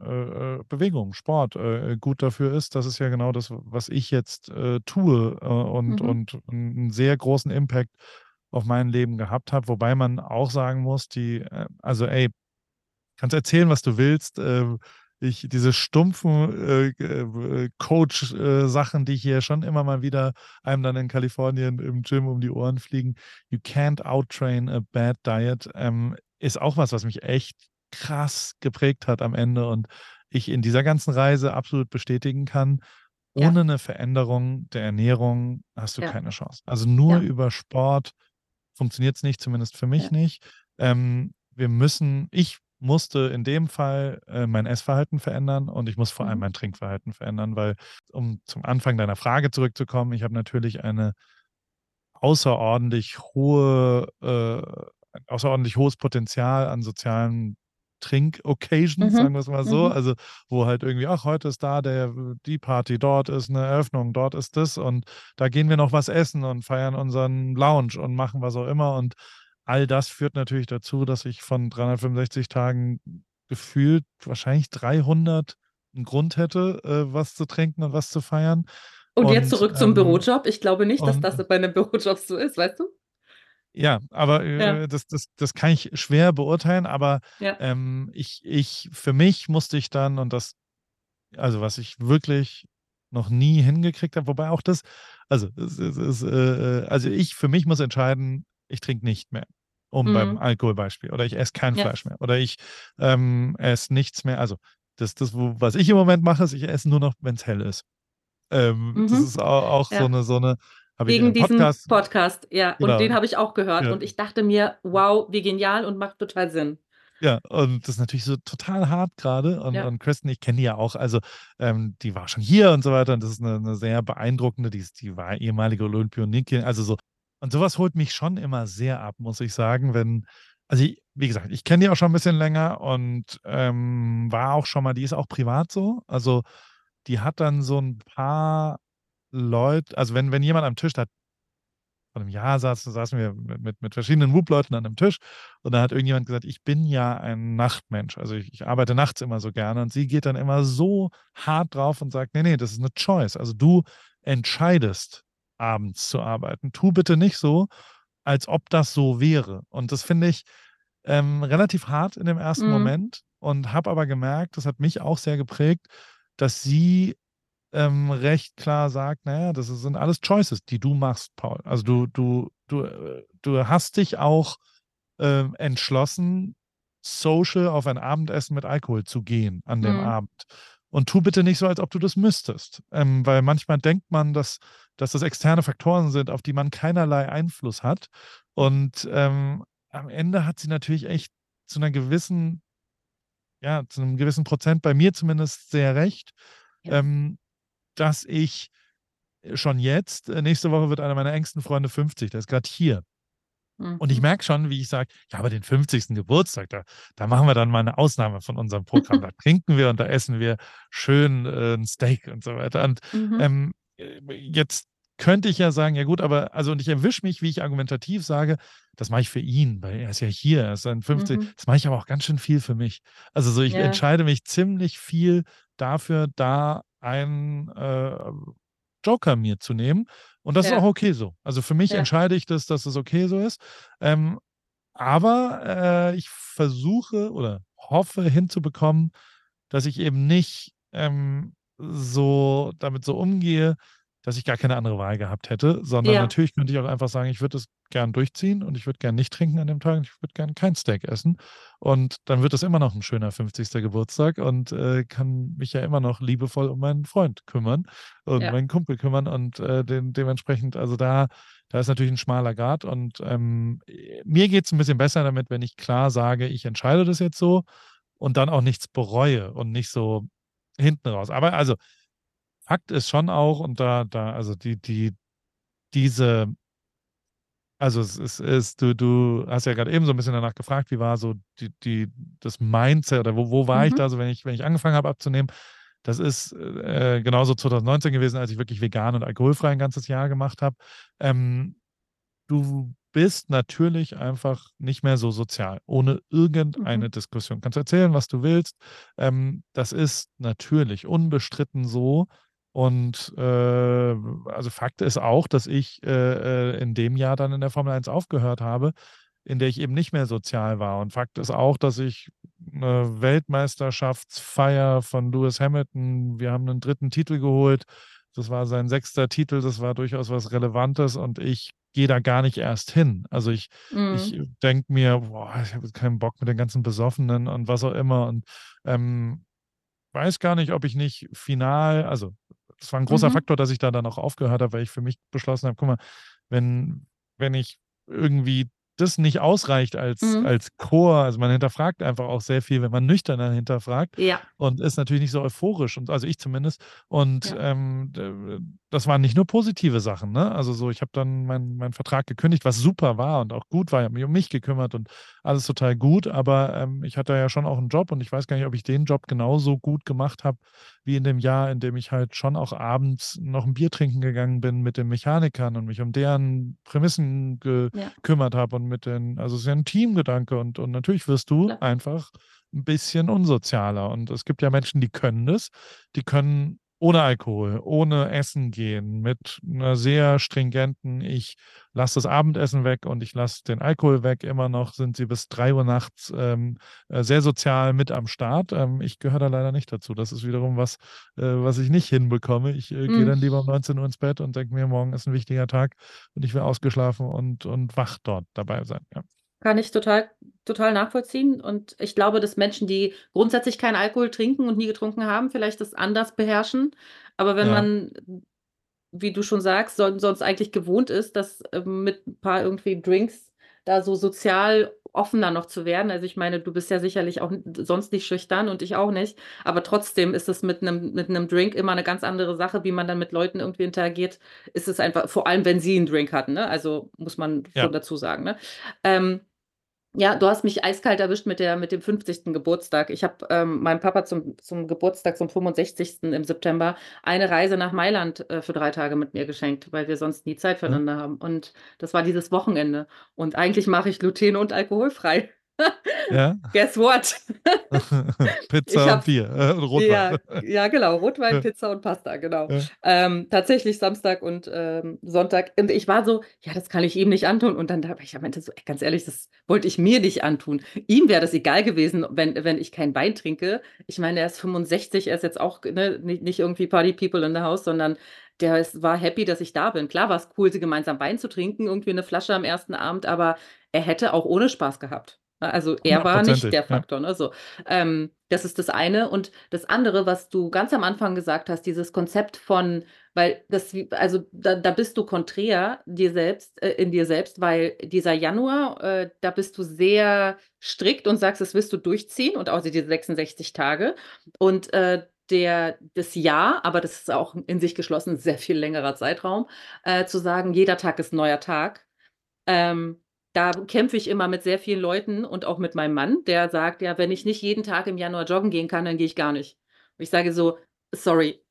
Bewegung, Sport gut dafür ist. Das ist ja genau das, was ich jetzt tue und einen sehr großen Impact auf mein Leben gehabt habe. Wobei man auch sagen muss, kannst erzählen, was du willst. Diese stumpfen Coach-Sachen, die hier schon immer mal wieder einem dann in Kalifornien im Gym um die Ohren fliegen, you can't outtrain a bad diet, ist auch was mich echt krass geprägt hat am Ende, und ich in dieser ganzen Reise absolut bestätigen kann, Ohne eine Veränderung der Ernährung hast du keine Chance. Also nur über Sport funktioniert es nicht, zumindest für mich nicht. Ich musste in dem Fall mein Essverhalten verändern und ich muss vor allem mein Trinkverhalten verändern, weil, um zum Anfang deiner Frage zurückzukommen, ich habe natürlich eine außerordentlich hohes Potenzial an sozialen Trink-Occasions, sagen wir es mal so, also wo halt irgendwie, heute ist da die Party, dort ist eine Eröffnung, dort ist das und da gehen wir noch was essen und feiern unseren Lounge und machen was auch immer, und all das führt natürlich dazu, dass ich von 365 Tagen gefühlt wahrscheinlich 300 einen Grund hätte, was zu trinken und was zu feiern. Und jetzt zurück zum Bürojob. Ich glaube nicht, dass das bei einem Bürojob so ist, weißt du? Ja, aber das kann ich schwer beurteilen, aber für mich musste ich dann, und das, also was ich wirklich noch nie hingekriegt habe, wobei auch das, für mich muss entscheiden, ich trinke nicht mehr, beim Alkoholbeispiel, oder ich esse kein Fleisch mehr, oder ich esse nichts mehr, also das, was ich im Moment mache, ist, ich esse nur noch, wenn es hell ist. Das ist auch so eine wegen diesem Podcast, genau. Und den habe ich auch gehört und ich dachte mir, wow, wie genial und macht total Sinn. Ja, und das ist natürlich so total hart gerade und Kristen, ich kenne die ja auch, also die war schon hier und so weiter und das ist eine sehr beeindruckende, die war ehemalige Olympionikin, also so, und sowas holt mich schon immer sehr ab, muss ich sagen, wie gesagt, ich kenne die auch schon ein bisschen länger und war auch schon mal, die ist auch privat so, also die hat dann so ein paar Leute, also wenn jemand am Tisch hat, vor einem Jahr saßen wir mit verschiedenen Whoop-Leuten an einem Tisch und dann hat irgendjemand gesagt, ich bin ja ein Nachtmensch, also ich arbeite nachts immer so gerne, und sie geht dann immer so hart drauf und sagt, nee, das ist eine Choice, also du entscheidest abends zu arbeiten, tu bitte nicht so, als ob das so wäre, und das finde ich relativ hart in dem ersten Moment und habe aber gemerkt, das hat mich auch sehr geprägt, dass sie recht klar sagt, naja, das sind alles Choices, die du machst, Paul. Also du hast dich auch entschlossen, social auf ein Abendessen mit Alkohol zu gehen an dem Abend. Und tu bitte nicht so, als ob du das müsstest. Weil manchmal denkt man, dass das externe Faktoren sind, auf die man keinerlei Einfluss hat. Und am Ende hat sie natürlich echt zu einem gewissen Prozent, bei mir zumindest, sehr recht, dass ich schon jetzt, nächste Woche wird einer meiner engsten Freunde 50, der ist gerade hier. Und ich merke schon, wie ich sage, ja, aber den 50. Geburtstag, da machen wir dann mal eine Ausnahme von unserem Programm, da trinken wir und da essen wir schön ein Steak und so weiter. Und jetzt könnte ich ja sagen, ja gut, aber, also, und ich erwische mich, wie ich argumentativ sage, das mache ich für ihn, weil er ist ja hier, er ist ein 50, das mache ich aber auch ganz schön viel für mich. Also so, ich entscheide mich ziemlich viel dafür, da einen Joker mir zu nehmen, und das ist auch okay so. Also für mich entscheide ich das, dass es okay so ist, aber ich versuche oder hoffe hinzubekommen, dass ich eben nicht so damit so umgehe, dass ich gar keine andere Wahl gehabt hätte, sondern natürlich könnte ich auch einfach sagen, ich würde es gern durchziehen und ich würde gern nicht trinken an dem Tag und ich würde gern kein Steak essen, und dann wird das immer noch ein schöner 50. Geburtstag und kann mich ja immer noch liebevoll um meinen Freund kümmern und meinen Kumpel kümmern und dementsprechend, also da ist natürlich ein schmaler Grat, und mir geht es ein bisschen besser damit, wenn ich klar sage, ich entscheide das jetzt so und dann auch nichts bereue und nicht so hinten raus. Aber also Fakt ist schon auch, und du hast ja gerade eben so ein bisschen danach gefragt, wie war so das Mindset, oder wo war ich da, so wenn ich angefangen habe abzunehmen. Das ist genauso 2019 gewesen, als ich wirklich vegan und alkoholfrei ein ganzes Jahr gemacht habe. Du bist natürlich einfach nicht mehr so sozial, ohne irgendeine Diskussion. Kannst erzählen, was du willst. Das ist natürlich unbestritten so. Und also Fakt ist auch, dass ich in dem Jahr dann in der Formel 1 aufgehört habe, in der ich eben nicht mehr sozial war. Und Fakt ist auch, dass ich eine Weltmeisterschaftsfeier von Lewis Hamilton, wir haben einen 3. Titel geholt, das war sein 6. Titel, das war durchaus was Relevantes, und ich gehe da gar nicht erst hin. Also ich denke mir, boah, ich habe keinen Bock mit den ganzen Besoffenen und was auch immer, und weiß gar nicht, ob ich nicht final, also das war ein großer Faktor, dass ich da dann auch aufgehört habe, weil ich für mich beschlossen habe, guck mal, wenn ich irgendwie das nicht ausreicht als Chor, also man hinterfragt einfach auch sehr viel, wenn man nüchtern dann hinterfragt und ist natürlich nicht so euphorisch, und also ich zumindest, und das waren nicht nur positive Sachen, ne? Also so, ich habe dann meinen Vertrag gekündigt, was super war und auch gut war, ich habe mich um mich gekümmert und alles total gut, aber ich hatte ja schon auch einen Job und ich weiß gar nicht, ob ich den Job genauso gut gemacht habe, wie in dem Jahr, in dem ich halt schon auch abends noch ein Bier trinken gegangen bin mit den Mechanikern und mich um deren Prämissen gekümmert habe und also es ist ja ein Teamgedanke, und natürlich wirst du einfach ein bisschen unsozialer, und es gibt ja Menschen, die können das, die können ohne Alkohol, ohne Essen gehen, mit einer sehr stringenten, ich lasse das Abendessen weg und ich lasse den Alkohol weg, immer noch sind sie bis 3 Uhr nachts sehr sozial mit am Start. Ich gehöre da leider nicht dazu. Das ist wiederum was, was ich nicht hinbekomme. Ich gehe dann lieber um 19 Uhr ins Bett und denke mir, morgen ist ein wichtiger Tag und ich will ausgeschlafen und wach dort dabei sein. Ja. Kann ich total nachvollziehen, und ich glaube, dass Menschen, die grundsätzlich keinen Alkohol trinken und nie getrunken haben, vielleicht das anders beherrschen, aber wenn man, wie du schon sagst, sonst eigentlich gewohnt ist, dass mit ein paar irgendwie Drinks da so sozial offener noch zu werden, also ich meine, du bist ja sicherlich auch sonst nicht schüchtern und ich auch nicht, aber trotzdem ist es mit einem Drink immer eine ganz andere Sache, wie man dann mit Leuten irgendwie interagiert, ist es einfach, vor allem, wenn sie einen Drink hatten, ne? Also muss man schon dazu sagen, ne? Ja, du hast mich eiskalt erwischt mit dem 50. Geburtstag. Ich habe meinem Papa zum Geburtstag, zum 65. im September, eine Reise nach Mailand für 3 Tage mit mir geschenkt, weil wir sonst nie Zeit füreinander haben. Und das war dieses Wochenende. Und eigentlich mache ich gluten- und alkoholfrei. Ja. Guess what? Pizza und Bier. Rotwein. Ja, genau. Rotwein, Pizza und Pasta, genau. Ja. Tatsächlich Samstag und Sonntag. Und ich war so, ja, das kann ich ihm nicht antun. Und dann habe ich so, ey, ganz ehrlich, das wollte ich mir nicht antun. Ihm wäre das egal gewesen, wenn ich keinen Wein trinke. Ich meine, er ist 65, er ist jetzt auch, ne, nicht irgendwie Party People in the House, sondern der war happy, dass ich da bin. Klar war es cool, gemeinsam Wein zu trinken, irgendwie eine Flasche am ersten Abend, aber er hätte auch ohne Spaß gehabt. Also er war nicht der Faktor. Ne? So, das ist das eine. Und das andere, was du ganz am Anfang gesagt hast, dieses Konzept von, weil das, also da bist du konträr in dir selbst, weil dieser Januar, da bist du sehr strikt und sagst, das willst du durchziehen, und auch diese 66 Tage. Und das Jahr, aber das ist auch in sich geschlossen, sehr viel längerer Zeitraum, zu sagen, jeder Tag ist ein neuer Tag. Da kämpfe ich immer mit sehr vielen Leuten und auch mit meinem Mann, der sagt, ja, wenn ich nicht jeden Tag im Januar joggen gehen kann, dann gehe ich gar nicht. Und ich sage so, sorry,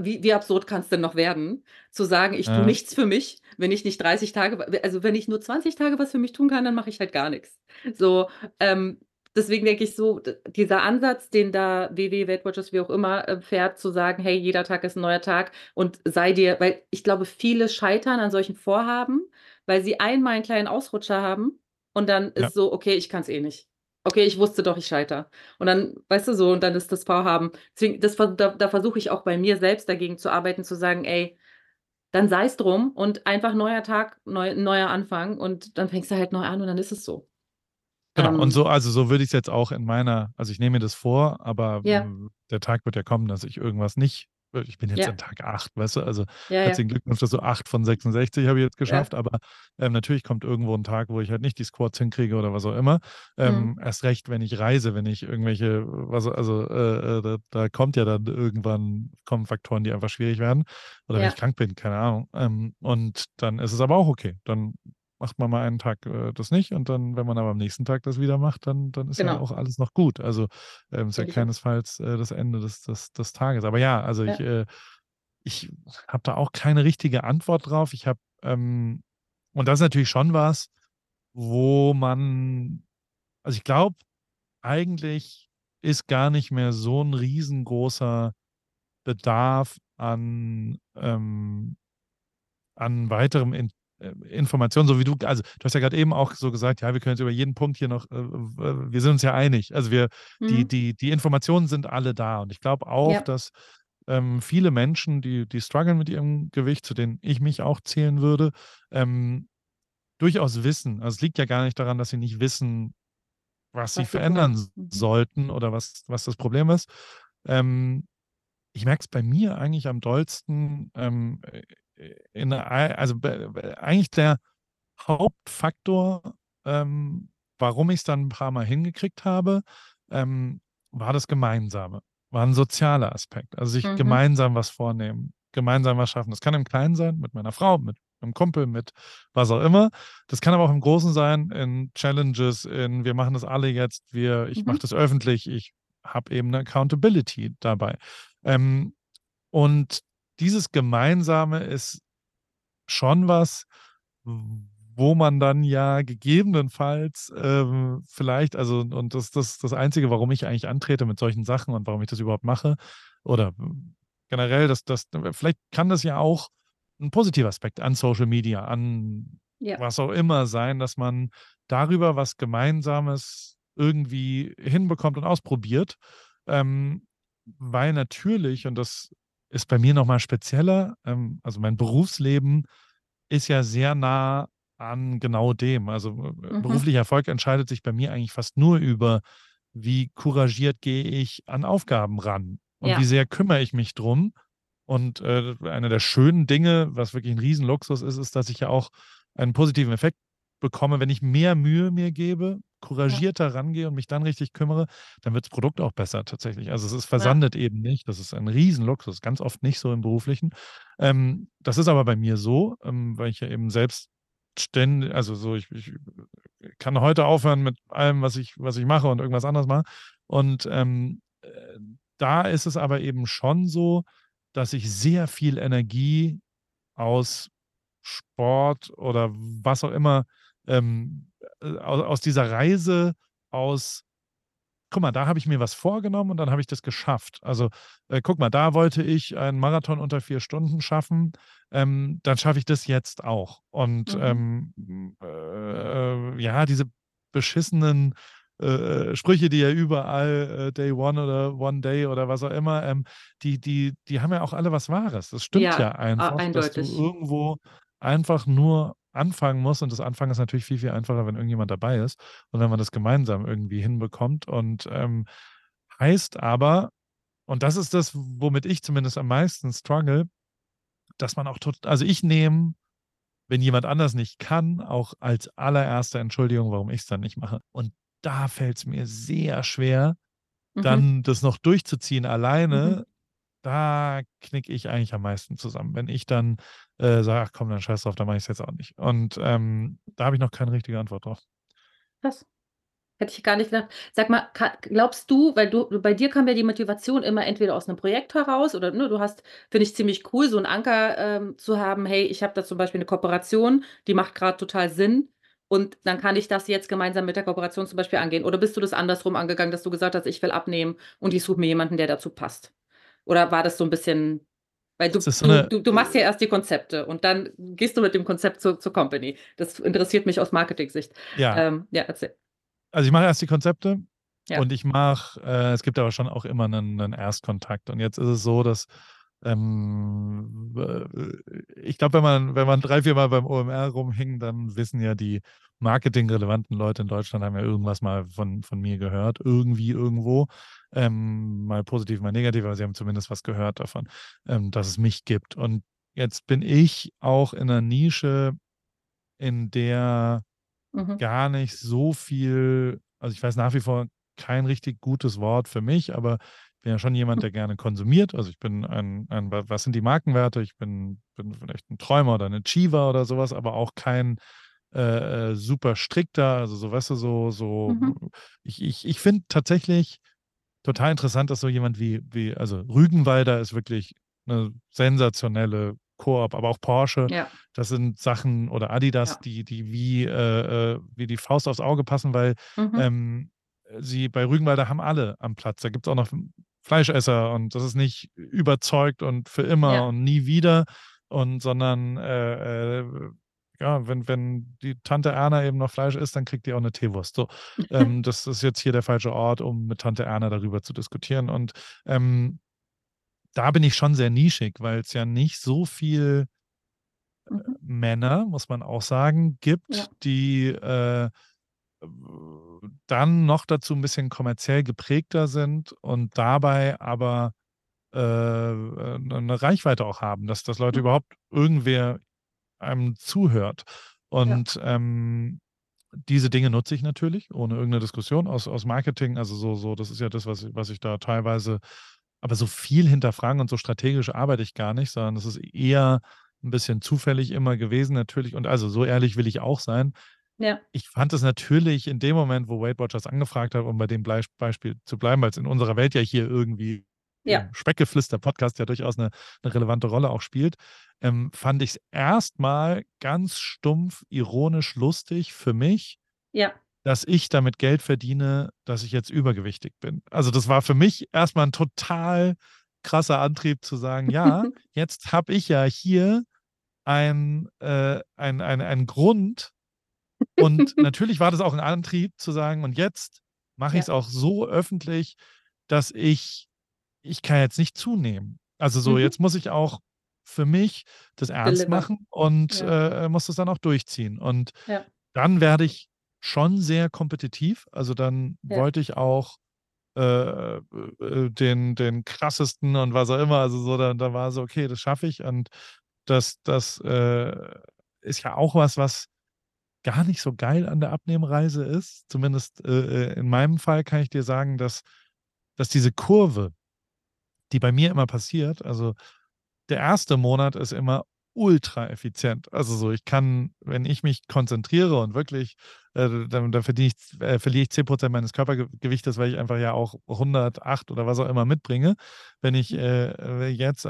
wie absurd kann es denn noch werden, zu sagen, ich tue nichts für mich, wenn ich nicht 30 Tage, also wenn ich nur 20 Tage was für mich tun kann, dann mache ich halt gar nichts. So, deswegen denke ich so, dieser Ansatz, den da Weight Watchers, wie auch immer, fährt, zu sagen, hey, jeder Tag ist ein neuer Tag und sei dir, weil ich glaube, viele scheitern an solchen Vorhaben, weil sie einmal einen kleinen Ausrutscher haben und dann ist so, okay, ich kann es eh nicht. Okay, ich wusste doch, ich scheitere. Und dann, weißt du so, und dann ist das Vorhaben. Deswegen, da versuche ich auch bei mir selbst dagegen zu arbeiten, zu sagen, ey, dann sei es drum und einfach neuer Tag, neuer Anfang, und dann fängst du halt neu an und dann ist es so. Genau, und so, also so würde ich es jetzt auch in meiner, also ich nehme mir das vor, aber der Tag wird ja kommen, dass ich irgendwas nicht, ich bin jetzt an Tag 8, weißt du, also herzlichen Glückwunsch, dass so 8 von 66 habe ich jetzt geschafft, aber natürlich kommt irgendwo ein Tag, wo ich halt nicht die Squats hinkriege oder was auch immer, erst recht, wenn ich reise, wenn ich irgendwelche, da kommt ja dann irgendwann, kommen Faktoren, die einfach schwierig werden, oder wenn ich krank bin, keine Ahnung, und dann ist es aber auch okay, dann macht man mal einen Tag das nicht, und dann, wenn man aber am nächsten Tag das wieder macht, dann ist ja auch alles noch gut. Also ist ja keinesfalls das Ende des Tages. Aber ja, also ich habe da auch keine richtige Antwort drauf. Ich habe, und das ist natürlich schon was, wo man, also ich glaube, eigentlich ist gar nicht mehr so ein riesengroßer Bedarf an weiterem Information, so wie du, also du hast ja gerade eben auch so gesagt, ja, wir können jetzt über jeden Punkt hier noch, wir sind uns ja einig, also wir, die Informationen sind alle da, und ich glaube auch, dass viele Menschen, die strugglen mit ihrem Gewicht, zu denen ich mich auch zählen würde, durchaus wissen, also es liegt ja gar nicht daran, dass sie nicht wissen, was sie verändern sollten oder was das Problem ist, ich merke es bei mir eigentlich am dollsten, eigentlich der Hauptfaktor, warum ich es dann ein paar Mal hingekriegt habe, war das Gemeinsame, war ein sozialer Aspekt. Also sich gemeinsam was vornehmen, gemeinsam was schaffen. Das kann im Kleinen sein, mit meiner Frau, mit einem Kumpel, mit was auch immer. Das kann aber auch im Großen sein, in Challenges, in wir machen das alle jetzt, ich mache das öffentlich, ich habe eben eine Accountability dabei. Und dieses Gemeinsame ist schon was, wo man dann ja gegebenenfalls vielleicht, also, und das Einzige, warum ich eigentlich antrete mit solchen Sachen und warum ich das überhaupt mache, oder generell, vielleicht kann das ja auch ein positiver Aspekt an Social Media, an was auch immer sein, dass man darüber was Gemeinsames irgendwie hinbekommt und ausprobiert, weil natürlich, und das ist bei mir nochmal spezieller, also mein Berufsleben ist ja sehr nah an genau dem. Also beruflicher Erfolg entscheidet sich bei mir eigentlich fast nur über, wie couragiert gehe ich an Aufgaben ran und wie sehr kümmere ich mich drum. Und eine der schönen Dinge, was wirklich ein Riesenluxus ist, ist, dass ich ja auch einen positiven Effekt bekomme, wenn ich mehr Mühe mir gebe, couragierter rangehe und mich dann richtig kümmere, dann wird das Produkt auch besser tatsächlich. Also es versandet eben nicht. Das ist ein Riesenluxus, ganz oft nicht so im Beruflichen. Das ist aber bei mir so, weil ich ja eben selbst ständig, also so, ich kann heute aufhören mit allem, was ich mache und irgendwas anderes mache. Und da ist es aber eben schon so, dass ich sehr viel Energie aus Sport oder was auch immer aus dieser Reise, guck mal, da habe ich mir was vorgenommen und dann habe ich das geschafft. Also guck mal, da wollte ich einen Marathon unter 4 Stunden schaffen, dann schaffe ich das jetzt auch. Und diese beschissenen Sprüche, die ja überall Day One oder One Day oder was auch immer, die haben ja auch alle was Wahres. Das stimmt ja einfach, eindeutig. Dass du irgendwo einfach nur anfangen muss, und das Anfangen ist natürlich viel, viel einfacher, wenn irgendjemand dabei ist und wenn man das gemeinsam irgendwie hinbekommt. Und heißt aber, und das ist das, womit ich zumindest am meisten struggle, dass man auch, also ich nehme, wenn jemand anders nicht kann, auch als allererste Entschuldigung, warum ich es dann nicht mache. Und da fällt es mir sehr schwer, dann das noch durchzuziehen alleine. Da knicke ich eigentlich am meisten zusammen, wenn ich dann sage, ach komm, dann scheiß drauf, dann mache ich es jetzt auch nicht. Und da habe ich noch keine richtige Antwort drauf. Krass. Hätte ich gar nicht gedacht. Sag mal, glaubst du, weil bei dir kam ja die Motivation immer entweder aus einem Projekt heraus oder du hast, finde ich ziemlich cool, so einen Anker zu haben, hey, ich habe da zum Beispiel eine Kooperation, die macht gerade total Sinn. Und dann kann ich das jetzt gemeinsam mit der Kooperation zum Beispiel angehen. Oder bist du das andersrum angegangen, dass du gesagt hast, ich will abnehmen und ich suche mir jemanden, der dazu passt? Oder war das so ein bisschen, weil du machst ja erst die Konzepte und dann gehst du mit dem Konzept zur Company. Das interessiert mich aus Marketing-Sicht. Ja. Erzähl. Also ich mache erst die Konzepte und ich mache, es gibt aber schon auch immer einen Erstkontakt. Und jetzt ist es so, dass ich glaube, wenn man 3-4 Mal beim OMR rumhing, dann wissen ja die marketingrelevanten Leute in Deutschland, haben ja irgendwas mal von mir gehört, irgendwie irgendwo, mal positiv, mal negativ, aber sie haben zumindest was gehört davon, dass es mich gibt. Und jetzt bin ich auch in einer Nische, in der gar nicht so viel, also ich weiß nach wie vor kein richtig gutes Wort für mich, aber ich bin ja schon jemand, der gerne konsumiert. Also ich bin was sind die Markenwerte? Ich bin vielleicht ein Träumer oder ein Achiever oder sowas, aber auch kein super strikter, also so, weißt du, so. Ich finde tatsächlich total interessant, dass so jemand wie also Rügenwalder ist wirklich eine sensationelle Koop, aber auch Porsche, das sind Sachen, oder Adidas, die wie die Faust aufs Auge passen, weil sie bei Rügenwalder haben alle am Platz. Da gibt es auch noch Fleischesser und das ist nicht überzeugt und für immer und nie wieder, und sondern wenn die Tante Erna eben noch Fleisch isst, dann kriegt die auch eine Teewurst. So, das ist jetzt hier der falsche Ort, um mit Tante Erna darüber zu diskutieren. Und da bin ich schon sehr nischig, weil es ja nicht so viel Männer, muss man auch sagen, gibt, die dann noch dazu ein bisschen kommerziell geprägter sind und dabei aber eine Reichweite auch haben, dass Leute überhaupt irgendwer einem zuhört. Und diese Dinge nutze ich natürlich, ohne irgendeine Diskussion, aus Marketing, also so, das ist ja das, was ich da teilweise, aber so viel hinterfragen und so strategisch arbeite ich gar nicht, sondern es ist eher ein bisschen zufällig immer gewesen, natürlich, und also so ehrlich will ich auch sein. Ja. Ich fand es natürlich in dem Moment, wo Weight Watchers angefragt hat, um bei dem Beispiel zu bleiben, weil es in unserer Welt ja hier irgendwie Speckgeflüster-Podcast ja durchaus eine relevante Rolle auch spielt, fand ich es erstmal ganz stumpf, ironisch, lustig für mich, dass ich damit Geld verdiene, dass ich jetzt übergewichtig bin. Also das war für mich erstmal ein total krasser Antrieb zu sagen, ja, jetzt habe ich ja hier einen Grund. Und natürlich war das auch ein Antrieb zu sagen, und jetzt mache ich es auch so öffentlich, dass ich kann jetzt nicht zunehmen. Also so, jetzt muss ich auch für mich das ernst machen und muss das dann auch durchziehen. Und dann werde ich schon sehr kompetitiv. Also dann wollte ich auch den krassesten und was auch immer. Also so, da war so, okay, das schaffe ich. Und das ist ja auch was gar nicht so geil an der Abnehmreise ist. Zumindest in meinem Fall kann ich dir sagen, dass diese Kurve, die bei mir immer passiert, also der erste Monat ist immer ultra effizient. Also so, ich kann, wenn ich mich konzentriere und wirklich, dann verliere ich 10% meines Körpergewichtes, weil ich einfach ja auch 108 oder was auch immer mitbringe. Wenn ich jetzt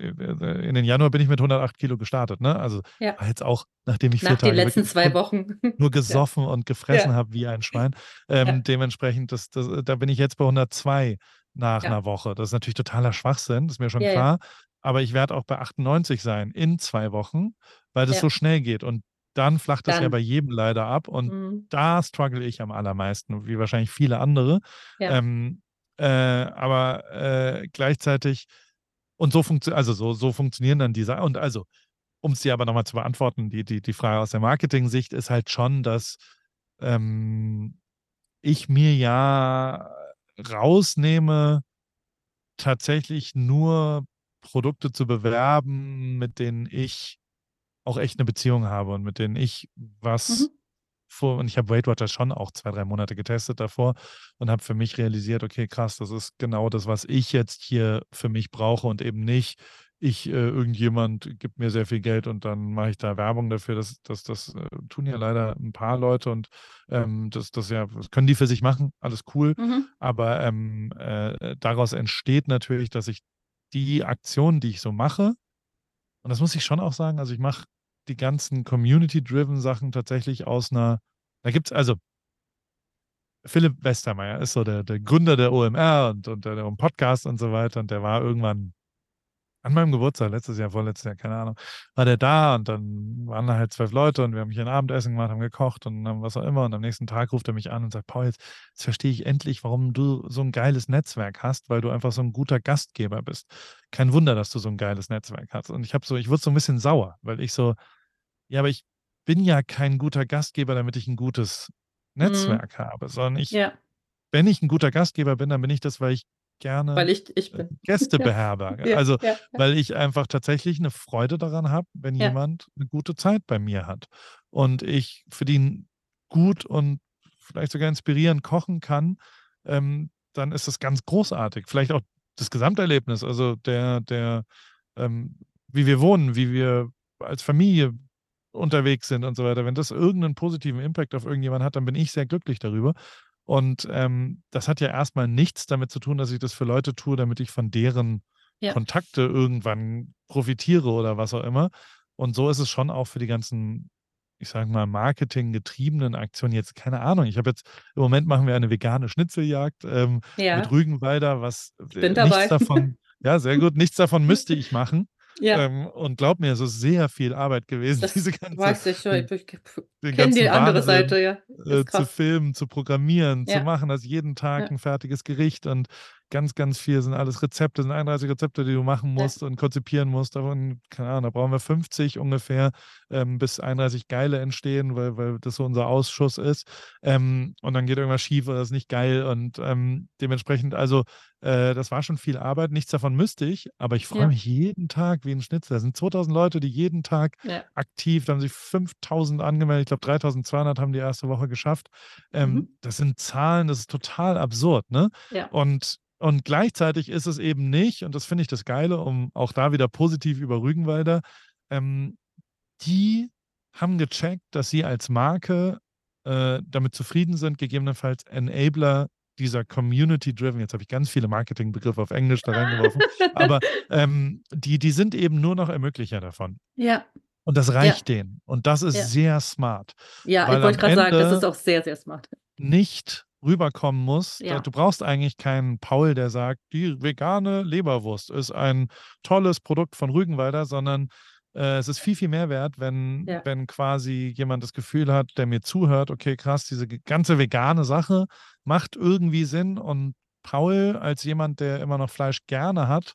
in den Januar bin ich mit 108 Kilo gestartet, ne? Also jetzt auch, nachdem ich nach den letzten 2 Wochen nur gesoffen und gefressen habe wie ein Schwein. Dementsprechend, da bin ich jetzt bei 102 nach einer Woche. Das ist natürlich totaler Schwachsinn, ist mir schon klar. Aber ich werde auch bei 98 sein in 2 Wochen, weil das so schnell geht. Und dann flacht es ja bei jedem leider ab. Und da struggle ich am allermeisten, wie wahrscheinlich viele andere. Ja. Aber gleichzeitig, und so funktionieren dann diese. Und also, um es dir aber nochmal zu beantworten, die Frage aus der Marketing-Sicht ist halt schon, dass ich mir ja rausnehme, tatsächlich nur Produkte zu bewerben, mit denen ich auch echt eine Beziehung habe und mit denen ich und ich habe Weight Watchers schon auch 2-3 Monate getestet davor und habe für mich realisiert, okay, krass, das ist genau das, was ich jetzt hier für mich brauche und eben nicht, irgendjemand gibt mir sehr viel Geld und dann mache ich da Werbung dafür, das tun ja leider ein paar Leute und das können die für sich machen, alles cool, aber daraus entsteht natürlich, dass ich die Aktionen, die ich so mache, und das muss ich schon auch sagen, also ich mache die ganzen Community-driven Sachen tatsächlich aus einer, da gibt es also, Philipp Westermeier ist so der Gründer der OMR und der Podcast und so weiter und der war irgendwann an meinem Geburtstag, vorletztes Jahr, keine Ahnung, war der da und dann waren da halt 12 Leute und wir haben hier ein Abendessen gemacht, haben gekocht und haben was auch immer und am nächsten Tag ruft er mich an und sagt, Paul, jetzt verstehe ich endlich, warum du so ein geiles Netzwerk hast, weil du einfach so ein guter Gastgeber bist. Kein Wunder, dass du so ein geiles Netzwerk hast. Und ich wurde so ein bisschen sauer, weil ich so, ja, aber ich bin ja kein guter Gastgeber, damit ich ein gutes Netzwerk habe, sondern wenn ich ein guter Gastgeber bin, dann bin ich das, weil ich gerne weil ich bin. Gäste beherberge. Also, weil ich einfach tatsächlich eine Freude daran habe, wenn jemand eine gute Zeit bei mir hat und ich für den gut und vielleicht sogar inspirierend kochen kann, dann ist das ganz großartig. Vielleicht auch das Gesamterlebnis, also wie wir wohnen, wie wir als Familie unterwegs sind und so weiter. Wenn das irgendeinen positiven Impact auf irgendjemanden hat, dann bin ich sehr glücklich darüber. Und das hat ja erstmal nichts damit zu tun, dass ich das für Leute tue, damit ich von deren Kontakte irgendwann profitiere oder was auch immer. Und so ist es schon auch für die ganzen, ich sage mal, marketinggetriebenen Aktionen jetzt, keine Ahnung. Ich habe jetzt, im Moment machen wir eine vegane Schnitzeljagd mit Rügenwalder, nichts davon müsste ich machen. Ja. Und glaub mir, es ist sehr viel Arbeit gewesen, diese ganze weiß ich schon, ich kenne die andere Seite, zu filmen, zu programmieren, zu machen, dass jeden Tag ein fertiges Gericht und ganz, ganz viel sind alles Rezepte, sind 31 Rezepte, die du machen musst und konzipieren musst, davon, keine Ahnung, da brauchen wir 50 ungefähr, bis 31 geile entstehen, weil das so unser Ausschuss ist, und dann geht irgendwas schief oder ist nicht geil und dementsprechend, also Das war schon viel Arbeit, nichts davon müsste ich, aber ich freue mich jeden Tag wie ein Schnitzel. Da sind 2000 Leute, die jeden Tag aktiv, da haben sich 5000 angemeldet, ich glaube 3200 haben die erste Woche geschafft. Das sind Zahlen, das ist total absurd, ne? Ja. Und gleichzeitig ist es eben nicht, und das finde ich das Geile, um auch da wieder positiv über Rügenwalder, die haben gecheckt, dass sie als Marke damit zufrieden sind, gegebenenfalls Enabler dieser Community-Driven, jetzt habe ich ganz viele Marketingbegriffe auf Englisch da reingeworfen, aber die sind eben nur noch Ermöglicher davon. Ja. Und das reicht denen. Und das ist sehr smart. Ja, weil ich wollte gerade sagen, das ist auch sehr, sehr smart. Nicht rüberkommen muss. Ja. Du brauchst eigentlich keinen Paul, der sagt, die vegane Leberwurst ist ein tolles Produkt von Rügenwalder, sondern es ist viel, viel mehr wert, wenn quasi jemand das Gefühl hat, der mir zuhört, okay, krass, diese ganze vegane Sache macht irgendwie Sinn. Und Paul als jemand, der immer noch Fleisch gerne hat,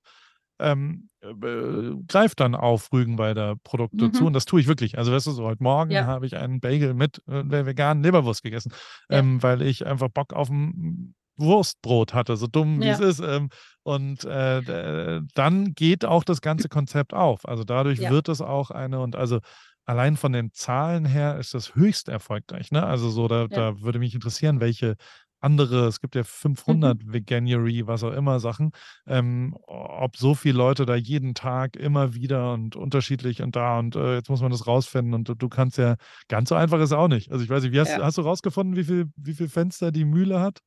greift dann auf Rügenwalder Produkte zu. Und das tue ich wirklich. Also das ist so, heute Morgen habe ich einen Bagel mit der veganen Leberwurst gegessen, weil ich einfach Bock auf ein Wurstbrot hatte, so dumm wie es ist. Und dann geht auch das ganze Konzept auf. Also dadurch wird es auch eine, und also allein von den Zahlen her ist das höchst erfolgreich, ne? Also so, da würde mich interessieren, welche andere, es gibt ja 500 Veganuary, was auch immer, Sachen, ob so viele Leute da jeden Tag immer wieder und unterschiedlich und da und jetzt muss man das rausfinden und du kannst ja, ganz so einfach ist es auch nicht. Also ich weiß nicht, hast du rausgefunden, wie viel Fenster die Mühle hat?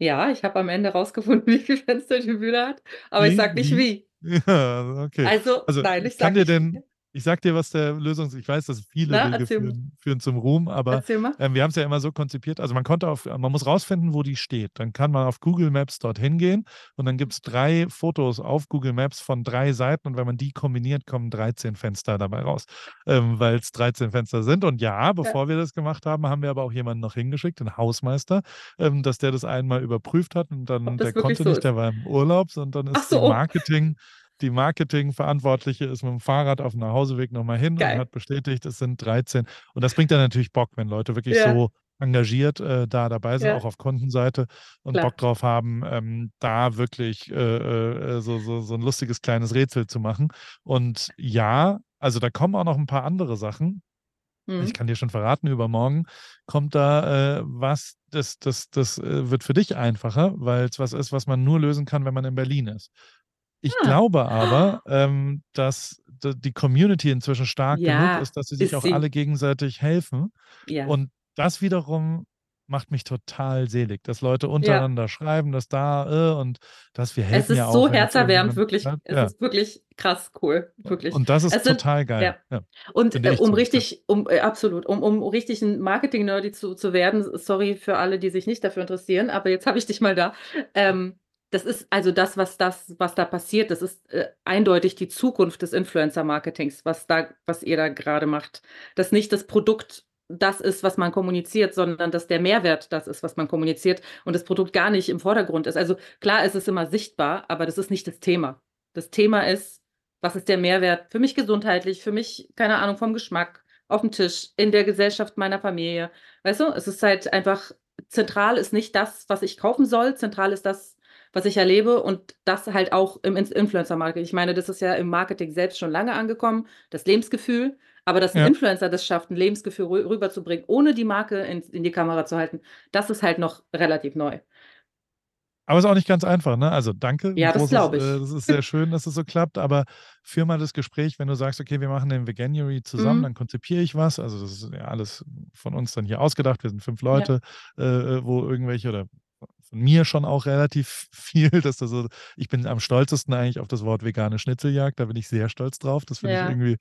Ja, ich habe am Ende rausgefunden, wie viel Fenster die Mühle hat, aber ich sage nicht wie. Ja, okay. Also nein, ich sage nicht wie. Ich sag dir, was der Lösungs... Ich weiß, dass viele Wege führen zum Ruhm, aber wir haben es ja immer so konzipiert. Also man muss rausfinden, wo die steht. Dann kann man auf Google Maps dorthin gehen und dann gibt es 3 Fotos auf Google Maps von 3 Seiten und wenn man die kombiniert, kommen 13 Fenster dabei raus, weil es 13 Fenster sind. Und bevor wir das gemacht haben, haben wir aber auch jemanden noch hingeschickt, den Hausmeister, dass der das einmal überprüft hat und dann, der konnte so nicht, der war im Urlaub, und dann ist Die Marketingverantwortliche ist mit dem Fahrrad auf dem Nachhauseweg nochmal hin und hat bestätigt, es sind 13. Und das bringt dann natürlich Bock, wenn Leute wirklich so engagiert dabei sind, auch auf Kundenseite und Bock drauf haben, da wirklich so ein lustiges kleines Rätsel zu machen. Und also da kommen auch noch ein paar andere Sachen. Ich kann dir schon verraten, übermorgen kommt da was, das wird für dich einfacher, weil es was ist, was man nur lösen kann, wenn man in Berlin ist. Ich glaube aber, dass die Community inzwischen stark genug ist, dass sie sich auch alle gegenseitig helfen. Ja. Und das wiederum macht mich total selig, dass Leute untereinander schreiben, dass und dass wir helfen. Es ist ja so herzerwärmend, wirklich. Es ist wirklich krass cool, wirklich. Und das ist total geil. Ja. Und um richtig ein Marketing-Nerdy zu werden, sorry für alle, die sich nicht dafür interessieren, aber jetzt habe ich dich mal da. Das ist also was da passiert, das ist eindeutig die Zukunft des Influencer-Marketings, was ihr da gerade macht. Dass nicht das Produkt das ist, was man kommuniziert, sondern dass der Mehrwert das ist, was man kommuniziert und das Produkt gar nicht im Vordergrund ist. Also klar, es ist immer sichtbar, aber das ist nicht das Thema. Das Thema ist, was ist der Mehrwert für mich gesundheitlich, für mich, keine Ahnung, vom Geschmack, auf dem Tisch, in der Gesellschaft meiner Familie. Weißt du, es ist halt einfach, zentral ist nicht das, was ich kaufen soll, zentral ist das, was ich erlebe und das halt auch im Influencer-Marketing. Ich meine, das ist ja im Marketing selbst schon lange angekommen, das Lebensgefühl, aber dass ein Influencer das schafft, ein Lebensgefühl rüberzubringen, ohne die Marke in die Kamera zu halten, das ist halt noch relativ neu. Aber es ist auch nicht ganz einfach, ne? Also danke. Ja, das glaube ich. Das ist sehr schön, dass es so klappt, aber führ mal das Gespräch, wenn du sagst, okay, wir machen den Veganuary zusammen, dann konzipiere ich was, also das ist ja alles von uns dann hier ausgedacht, wir sind 5 Leute, wo irgendwelche oder von mir schon auch relativ viel, ich bin am stolzesten eigentlich auf das Wort vegane Schnitzeljagd, da bin ich sehr stolz drauf, das finde ich irgendwie,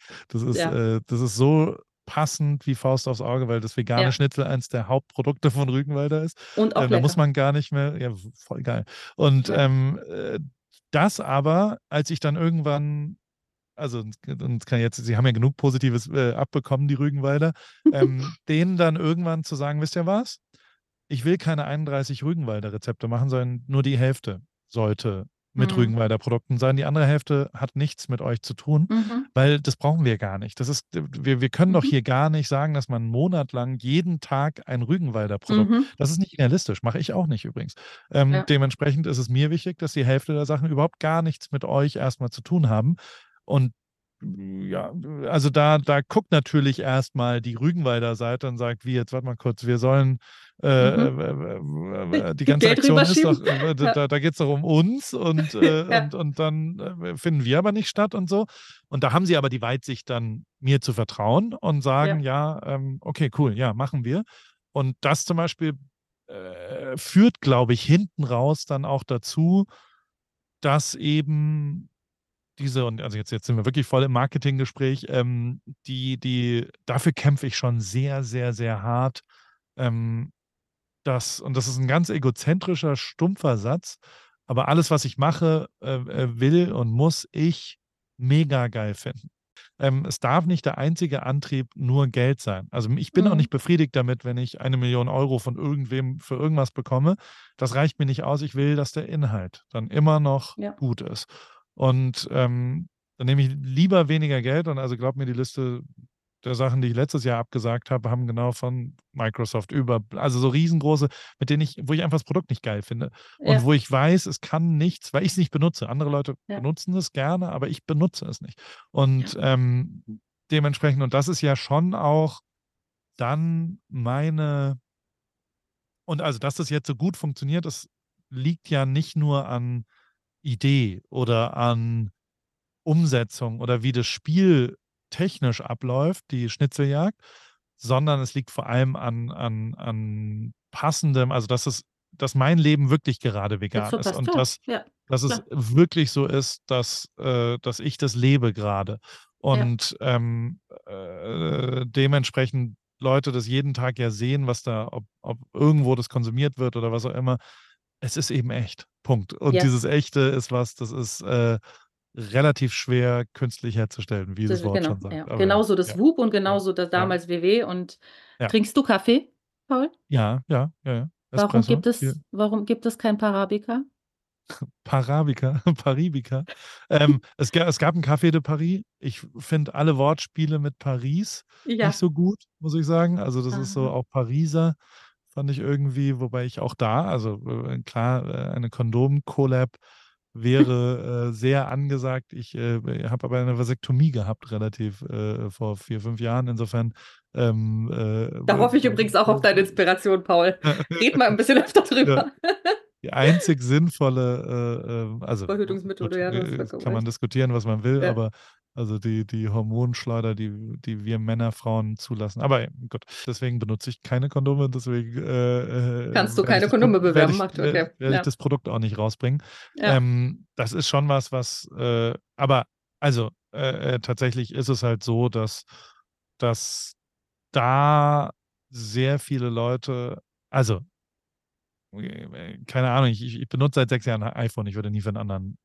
das ist so passend wie Faust aufs Auge, weil das vegane Schnitzel eines der Hauptprodukte von Rügenwalder ist. Und auch da muss man gar nicht mehr, voll geil. Und das aber, als ich dann irgendwann, also sie haben ja genug Positives abbekommen, die Rügenwalder, denen dann irgendwann zu sagen, wisst ihr was? Ich will keine 31 Rügenwalder Rezepte machen, sondern nur die Hälfte sollte mit Rügenwalder Produkten sein. Die andere Hälfte hat nichts mit euch zu tun, weil das brauchen wir gar nicht. Das ist, wir können doch hier gar nicht sagen, dass man einen Monat lang jeden Tag ein Rügenwalder Produkt, das ist nicht realistisch, mache ich auch nicht übrigens. Dementsprechend ist es mir wichtig, dass die Hälfte der Sachen überhaupt gar nichts mit euch erstmal zu tun haben. Und ja, also da guckt natürlich erstmal die Rügenwalder Seite und sagt, wie jetzt, warte mal kurz, wir sollen die ganze Aktion ist doch, da geht es doch um uns und, und dann finden wir aber nicht statt und so. Und da haben sie aber die Weitsicht dann, mir zu vertrauen und sagen, okay, cool, ja, machen wir. Und das zum Beispiel führt, glaube ich, hinten raus dann auch dazu, dass eben jetzt sind wir wirklich voll im Marketinggespräch, dafür kämpfe ich schon sehr, sehr, sehr hart, und das ist ein ganz egozentrischer, stumpfer Satz, aber alles, was ich mache, will und muss ich mega geil finden. Es darf nicht der einzige Antrieb nur Geld sein. Also ich bin auch nicht befriedigt damit, wenn ich 1 Million Euro von irgendwem für irgendwas bekomme. Das reicht mir nicht aus. Ich will, dass der Inhalt dann immer noch gut ist. Und dann nehme ich lieber weniger Geld. Und also glaub mir, die Liste der Sachen, die ich letztes Jahr abgesagt habe, haben genau von Microsoft über, also so riesengroße, wo ich einfach das Produkt nicht geil finde. Und wo ich weiß, es kann nichts, weil ich es nicht benutze. Andere Leute benutzen es gerne, aber ich benutze es nicht. Und dementsprechend, und das ist ja schon auch dann und also, dass das jetzt so gut funktioniert, das liegt ja nicht nur an Idee oder an Umsetzung oder wie das Spiel technisch abläuft, die Schnitzeljagd, sondern es liegt vor allem an passendem, also dass mein Leben wirklich gerade vegan ist und dass es wirklich so ist, dass ich das lebe gerade. Und dementsprechend Leute das jeden Tag ja sehen, was da, ob irgendwo das konsumiert wird oder was auch immer. Es ist eben echt. Punkt. Und dieses Echte ist das ist relativ schwer künstlich herzustellen, wie das Wort schon sagt. Ja. Genauso das Whoop und genauso das damals WW. Und trinkst du Kaffee, Paul? Ja. Espresso, warum gibt es kein Parabica? Parabica. Es gab ein Café de Paris. Ich finde alle Wortspiele mit Paris nicht so gut, muss ich sagen. Also das ist so auch Pariser. Fand ich irgendwie, wobei ich auch da, also klar, eine Kondom-Collab wäre sehr angesagt. Ich habe aber eine Vasektomie gehabt, relativ vor 4, 5 Jahren. Insofern. Da hoffe ich übrigens auch auf deine Inspiration, Paul. Red mal ein bisschen öfter drüber. Ja. Die einzig sinnvolle, also Verhütungsmethode, kann man diskutieren, was man will, aber also die Hormonschleuder, die wir Männer, Frauen zulassen. Aber gut, deswegen benutze ich keine Kondome. Deswegen kannst du keine Kondome bewerben. Werde ich das Produkt auch nicht rausbringen. Ja. Das ist schon was. Aber also tatsächlich ist es halt so, dass da sehr viele Leute, also keine Ahnung, ich benutze seit 6 Jahren ein iPhone, ich würde nie für einen anderen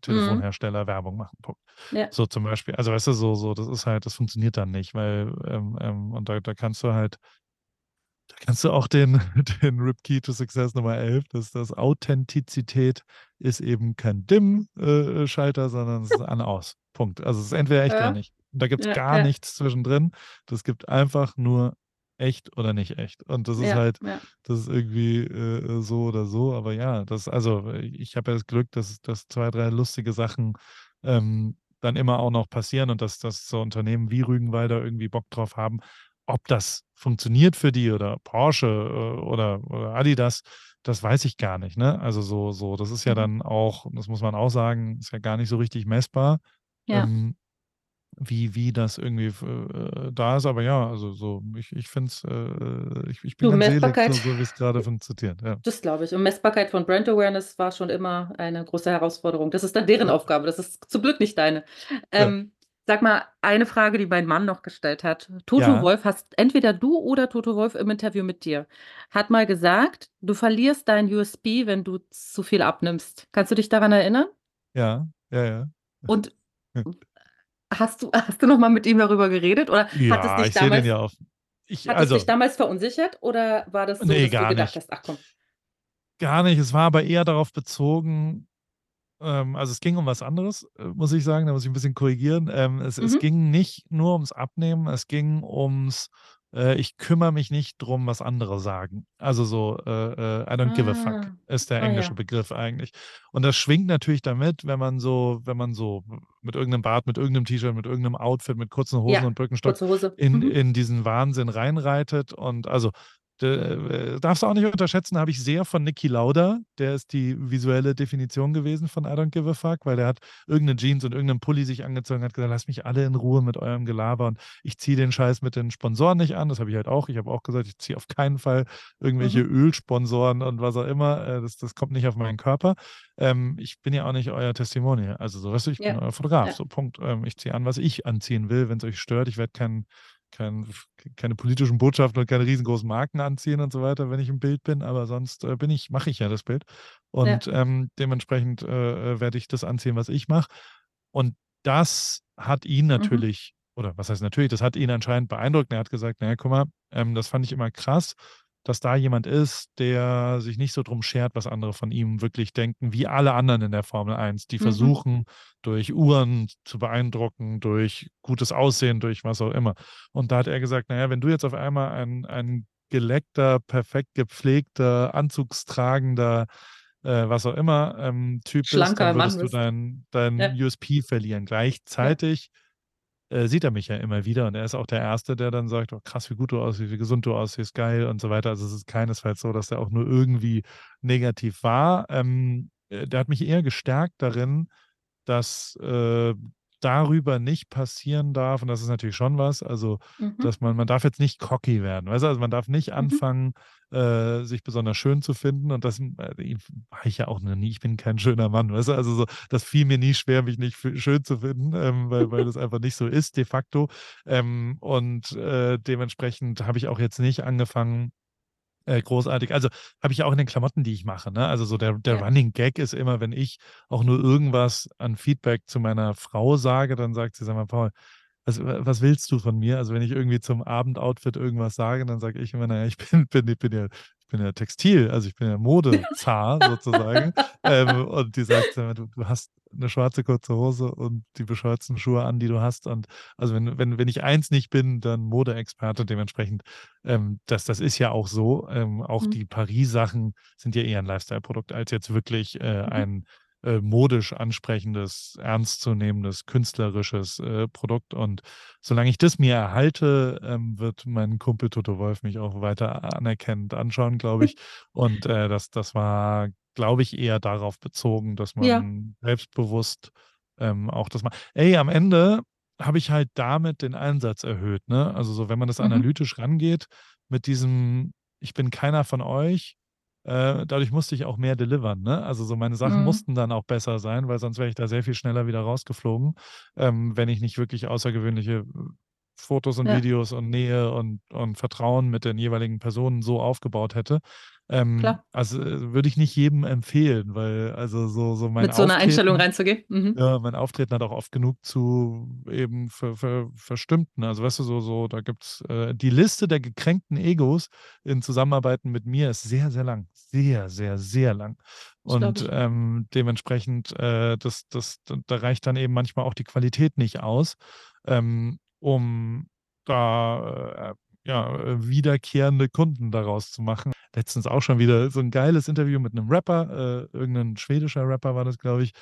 Telefonhersteller Werbung machen, Punkt. Ja. So zum Beispiel, also weißt du, so, das ist halt, das funktioniert dann nicht, weil und da kannst du halt, auch den Ripkey to Success Nummer 11, dass das Authentizität ist eben kein Dimm-Schalter, sondern es ist an-aus, Punkt. Also es ist entweder echt oder nicht. Und da gibt es gar nichts zwischendrin, das gibt einfach nur echt oder nicht echt. Und das ist halt, das ist irgendwie so oder so, aber also ich habe ja das Glück, dass 2, 3 lustige Sachen dann immer auch noch passieren und dass so Unternehmen wie Rügenwalder irgendwie Bock drauf haben, ob das funktioniert für die oder Porsche oder Adidas, das weiß ich gar nicht, ne? Also so, das ist ja dann auch, das muss man auch sagen, ist ja gar nicht so richtig messbar. Ja. Wie das irgendwie da ist, aber also so, ich finde es, ich bin ganz selig, so wie es gerade funktioniert. Ja. Das glaube ich. Und Messbarkeit von Brand Awareness war schon immer eine große Herausforderung. Das ist dann deren Aufgabe, das ist zum Glück nicht deine. Sag mal, eine Frage, die mein Mann noch gestellt hat. Toto Wolf, entweder du oder Toto Wolf im Interview mit dir, hat mal gesagt, du verlierst dein USP, wenn du zu viel abnimmst. Kannst du dich daran erinnern? Ja. Und Hast du noch mal mit ihm darüber geredet? Oder hat es dich damals, dich damals verunsichert? Oder war das so, dass du gedacht hast, ach komm? Gar nicht, es war aber eher darauf bezogen, Also es ging um was anderes, muss ich sagen, da muss ich ein bisschen korrigieren. Es ging nicht nur ums Abnehmen, es ging ums, ich kümmere mich nicht drum, was andere sagen. Also so, I don't give a fuck, ist der englische Begriff eigentlich. Und das schwingt natürlich damit, wenn man so mit irgendeinem Bart, mit irgendeinem T-Shirt, mit irgendeinem Outfit, mit kurzen Hosen und Birkenstock in diesen Wahnsinn reinreitet. Und also darfst du auch nicht unterschätzen, habe ich sehr von Niki Lauda, der ist die visuelle Definition gewesen von I don't give a fuck, weil der hat irgendeine Jeans und irgendeinen Pulli sich angezogen, hat gesagt, lasst mich alle in Ruhe mit eurem Gelaber und ich ziehe den Scheiß mit den Sponsoren nicht an, das habe ich halt auch, ich habe auch gesagt, ich ziehe auf keinen Fall irgendwelche Ölsponsoren und was auch immer, das kommt nicht auf meinen Körper. Ich bin ja auch nicht euer Testimonial, also so, weißt du, ich bin euer Fotograf, so Punkt. Ich ziehe an, was ich anziehen will, wenn es euch stört, ich werde keine politischen Botschaften und keine riesengroßen Marken anziehen und so weiter, wenn ich im Bild bin, aber sonst mache ich ja das Bild und dementsprechend werde ich das anziehen, was ich mache, und das hat ihn natürlich, oder was heißt natürlich, das hat ihn anscheinend beeindruckt. Er hat gesagt, naja, guck mal, das fand ich immer krass, dass da jemand ist, der sich nicht so drum schert, was andere von ihm wirklich denken, wie alle anderen in der Formel 1, die versuchen, durch Uhren zu beeindrucken, durch gutes Aussehen, durch was auch immer. Und da hat er gesagt, naja, wenn du jetzt auf einmal ein geleckter, perfekt gepflegter, anzugstragender, was auch immer, Typ bist, dann würdest du dein USP verlieren. Gleichzeitig sieht er mich ja immer wieder und er ist auch der Erste, der dann sagt, oh, krass, wie gut du aussiehst, wie gesund du aussiehst, geil und so weiter. Also es ist keinesfalls so, dass er auch nur irgendwie negativ war. Der hat mich eher gestärkt darin, dass darüber nicht passieren darf, und das ist natürlich schon was, also dass man darf jetzt nicht cocky werden, weißt du? Also man darf nicht anfangen, sich besonders schön zu finden, und das war ich ja auch noch nie, ich bin kein schöner Mann, weißt du? Also so, das fiel mir nie schwer, mich nicht schön zu finden, weil das einfach nicht so ist de facto, und dementsprechend habe ich auch jetzt nicht angefangen, großartig. Also habe ich auch in den Klamotten, die ich mache. Ne? Also so der Running Gag ist immer, wenn ich auch nur irgendwas an Feedback zu meiner Frau sage, dann sagt sie, sag mal, Paul, was willst du von mir? Also wenn ich irgendwie zum Abendoutfit irgendwas sage, dann sage ich immer, naja, ich bin ja Textil, also ich bin ja Modezar sozusagen. Und die sagt, du hast eine schwarze kurze Hose und die bescheuertsten Schuhe an, die du hast. Und also wenn ich eins nicht bin, dann Modeexperte. Dementsprechend, das ist ja auch so. Auch die Paris-Sachen sind ja eher ein Lifestyle-Produkt als jetzt wirklich ein modisch ansprechendes, ernstzunehmendes, künstlerisches Produkt. Und solange ich das mir erhalte, wird mein Kumpel Toto Wolf mich auch weiter anerkennend anschauen, glaube ich. Und das war, glaube ich, eher darauf bezogen, dass man selbstbewusst auch das macht. Ey, am Ende habe ich halt damit den Einsatz erhöht. Ne? Also so, wenn man das analytisch rangeht, mit diesem, ich bin keiner von euch, dadurch musste ich auch mehr delivern. Ne? Also so meine Sachen mussten dann auch besser sein, weil sonst wäre ich da sehr viel schneller wieder rausgeflogen, wenn ich nicht wirklich außergewöhnliche Fotos und Videos und Nähe und Vertrauen mit den jeweiligen Personen so aufgebaut hätte. Also würde ich nicht jedem empfehlen, weil also so mein Auftreten... Mit so einer Einstellung reinzugehen? Ja, mein Auftreten hat auch oft genug zu eben Verstimmten. Also weißt du, so da gibt es die Liste der gekränkten Egos in Zusammenarbeiten mit mir ist sehr, sehr lang. Sehr, sehr, sehr lang. Und dementsprechend, da reicht dann eben manchmal auch die Qualität nicht aus, um da... wiederkehrende Kunden daraus zu machen. Letztens auch schon wieder so ein geiles Interview mit einem Rapper, irgendein schwedischer Rapper war das, glaube ich,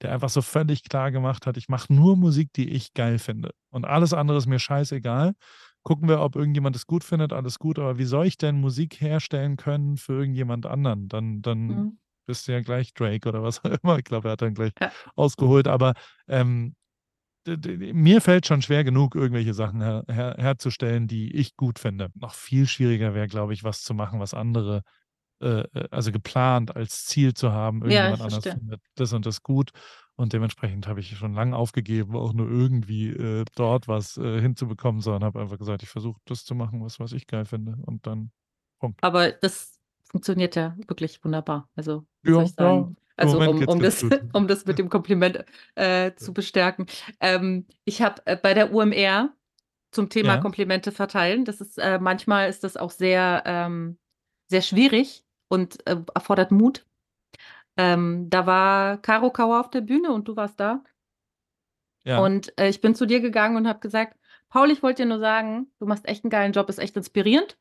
der einfach so völlig klar gemacht hat, ich mache nur Musik, die ich geil finde. Und alles andere ist mir scheißegal. Gucken wir, ob irgendjemand es gut findet, alles gut, aber wie soll ich denn Musik herstellen können für irgendjemand anderen? Dann bist du ja gleich Drake oder was auch immer. Ich glaube, er hat dann gleich ausgeholt, aber mir fällt schon schwer genug, irgendwelche Sachen herzustellen, die ich gut finde. Noch viel schwieriger wäre, glaube ich, was zu machen, was andere, also geplant als Ziel zu haben, irgendjemand anders findet das und das gut. Und dementsprechend habe ich schon lange aufgegeben, auch nur irgendwie dort was hinzubekommen, sondern habe einfach gesagt, ich versuche das zu machen, was ich geil finde. Und dann Punkt. Aber das funktioniert ja wirklich wunderbar. Also, muss ich sagen. Also um das mit dem Kompliment zu bestärken. Ich habe bei der OMR zum Thema Komplimente verteilen, das ist manchmal ist das auch sehr, sehr schwierig und erfordert Mut. Da war Caro Kauer auf der Bühne und du warst da. Ja. Und ich bin zu dir gegangen und habe gesagt, Paul, ich wollte dir nur sagen, du machst echt einen geilen Job, ist echt inspirierend.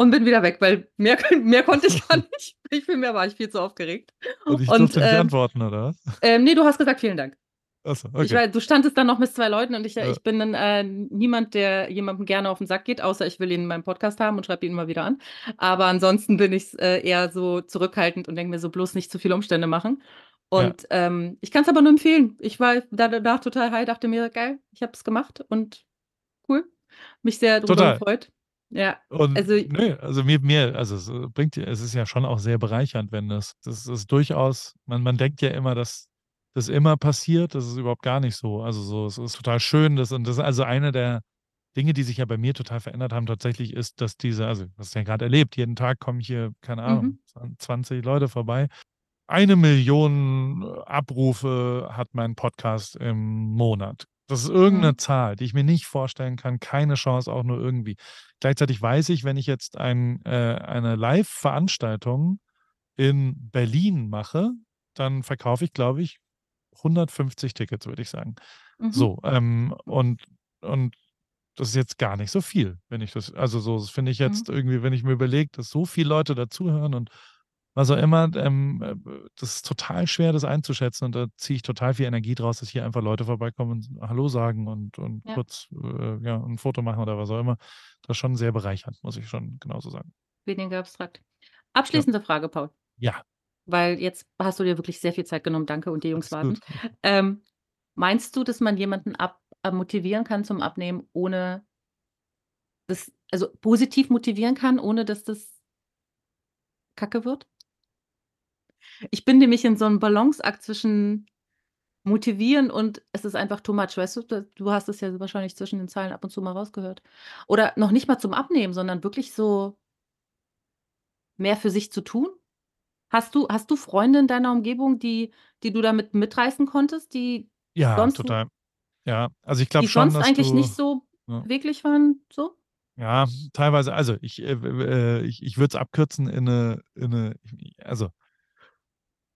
Und bin wieder weg, weil mehr konnte ich gar nicht. Viel mehr war ich viel zu aufgeregt. Und ich durfte nicht antworten, oder? Nee, du hast gesagt, vielen Dank. Achso, okay. Du standest dann noch mit zwei Leuten und ich bin dann niemand, der jemandem gerne auf den Sack geht, außer ich will ihn in meinem Podcast haben und schreibe ihn mal wieder an. Aber ansonsten bin ich eher so zurückhaltend und denke mir so, bloß nicht zu viele Umstände machen. Und ja. Ich kann es aber nur empfehlen. Ich war danach total high, dachte mir, geil, ich habe es gemacht und cool. Mich sehr darüber gefreut. Ja, und es ist ja schon auch sehr bereichernd, wenn das ist durchaus, man denkt ja immer, dass das immer passiert, das ist überhaupt gar nicht so. Also so, es ist total schön, das ist also eine der Dinge, die sich ja bei mir total verändert haben, tatsächlich ist, dass das ist ja gerade erlebt, jeden Tag kommen hier, keine Ahnung, 20 Leute vorbei. 1 Million Abrufe hat mein Podcast im Monat. Das ist irgendeine Zahl, die ich mir nicht vorstellen kann, keine Chance, auch nur irgendwie. Gleichzeitig weiß ich, wenn ich jetzt eine Live-Veranstaltung in Berlin mache, dann verkaufe ich, glaube ich, 150 Tickets, würde ich sagen. Mhm. So, und das ist jetzt gar nicht so viel, wenn ich das finde ich jetzt irgendwie, wenn ich mir überlege, dass so viele Leute dazuhören und was auch immer, das ist total schwer, das einzuschätzen und da ziehe ich total viel Energie draus, dass hier einfach Leute vorbeikommen und Hallo sagen und ja. kurz ein Foto machen oder was auch immer. Das ist schon sehr bereichernd, muss ich schon genauso sagen. Weniger abstrakt. Abschließende Frage, Paul. Ja. Weil jetzt hast du dir wirklich sehr viel Zeit genommen, danke, und die Jungs warten. Meinst du, dass man jemanden motivieren kann zum Abnehmen, ohne das, also positiv motivieren kann, ohne dass das Kacke wird? Ich bin nämlich in so einem Balanceakt zwischen motivieren und es ist einfach too much. Weißt du hast es ja wahrscheinlich zwischen den Zeilen ab und zu mal rausgehört. Oder noch nicht mal zum Abnehmen, sondern wirklich so mehr für sich zu tun. Hast du Freunde in deiner Umgebung, die du damit mitreißen konntest, die ja, sonst, total. Ja, also ich glaube schon, dass eigentlich nicht so wirklich waren, so? Ja, teilweise, also ich würde es abkürzen also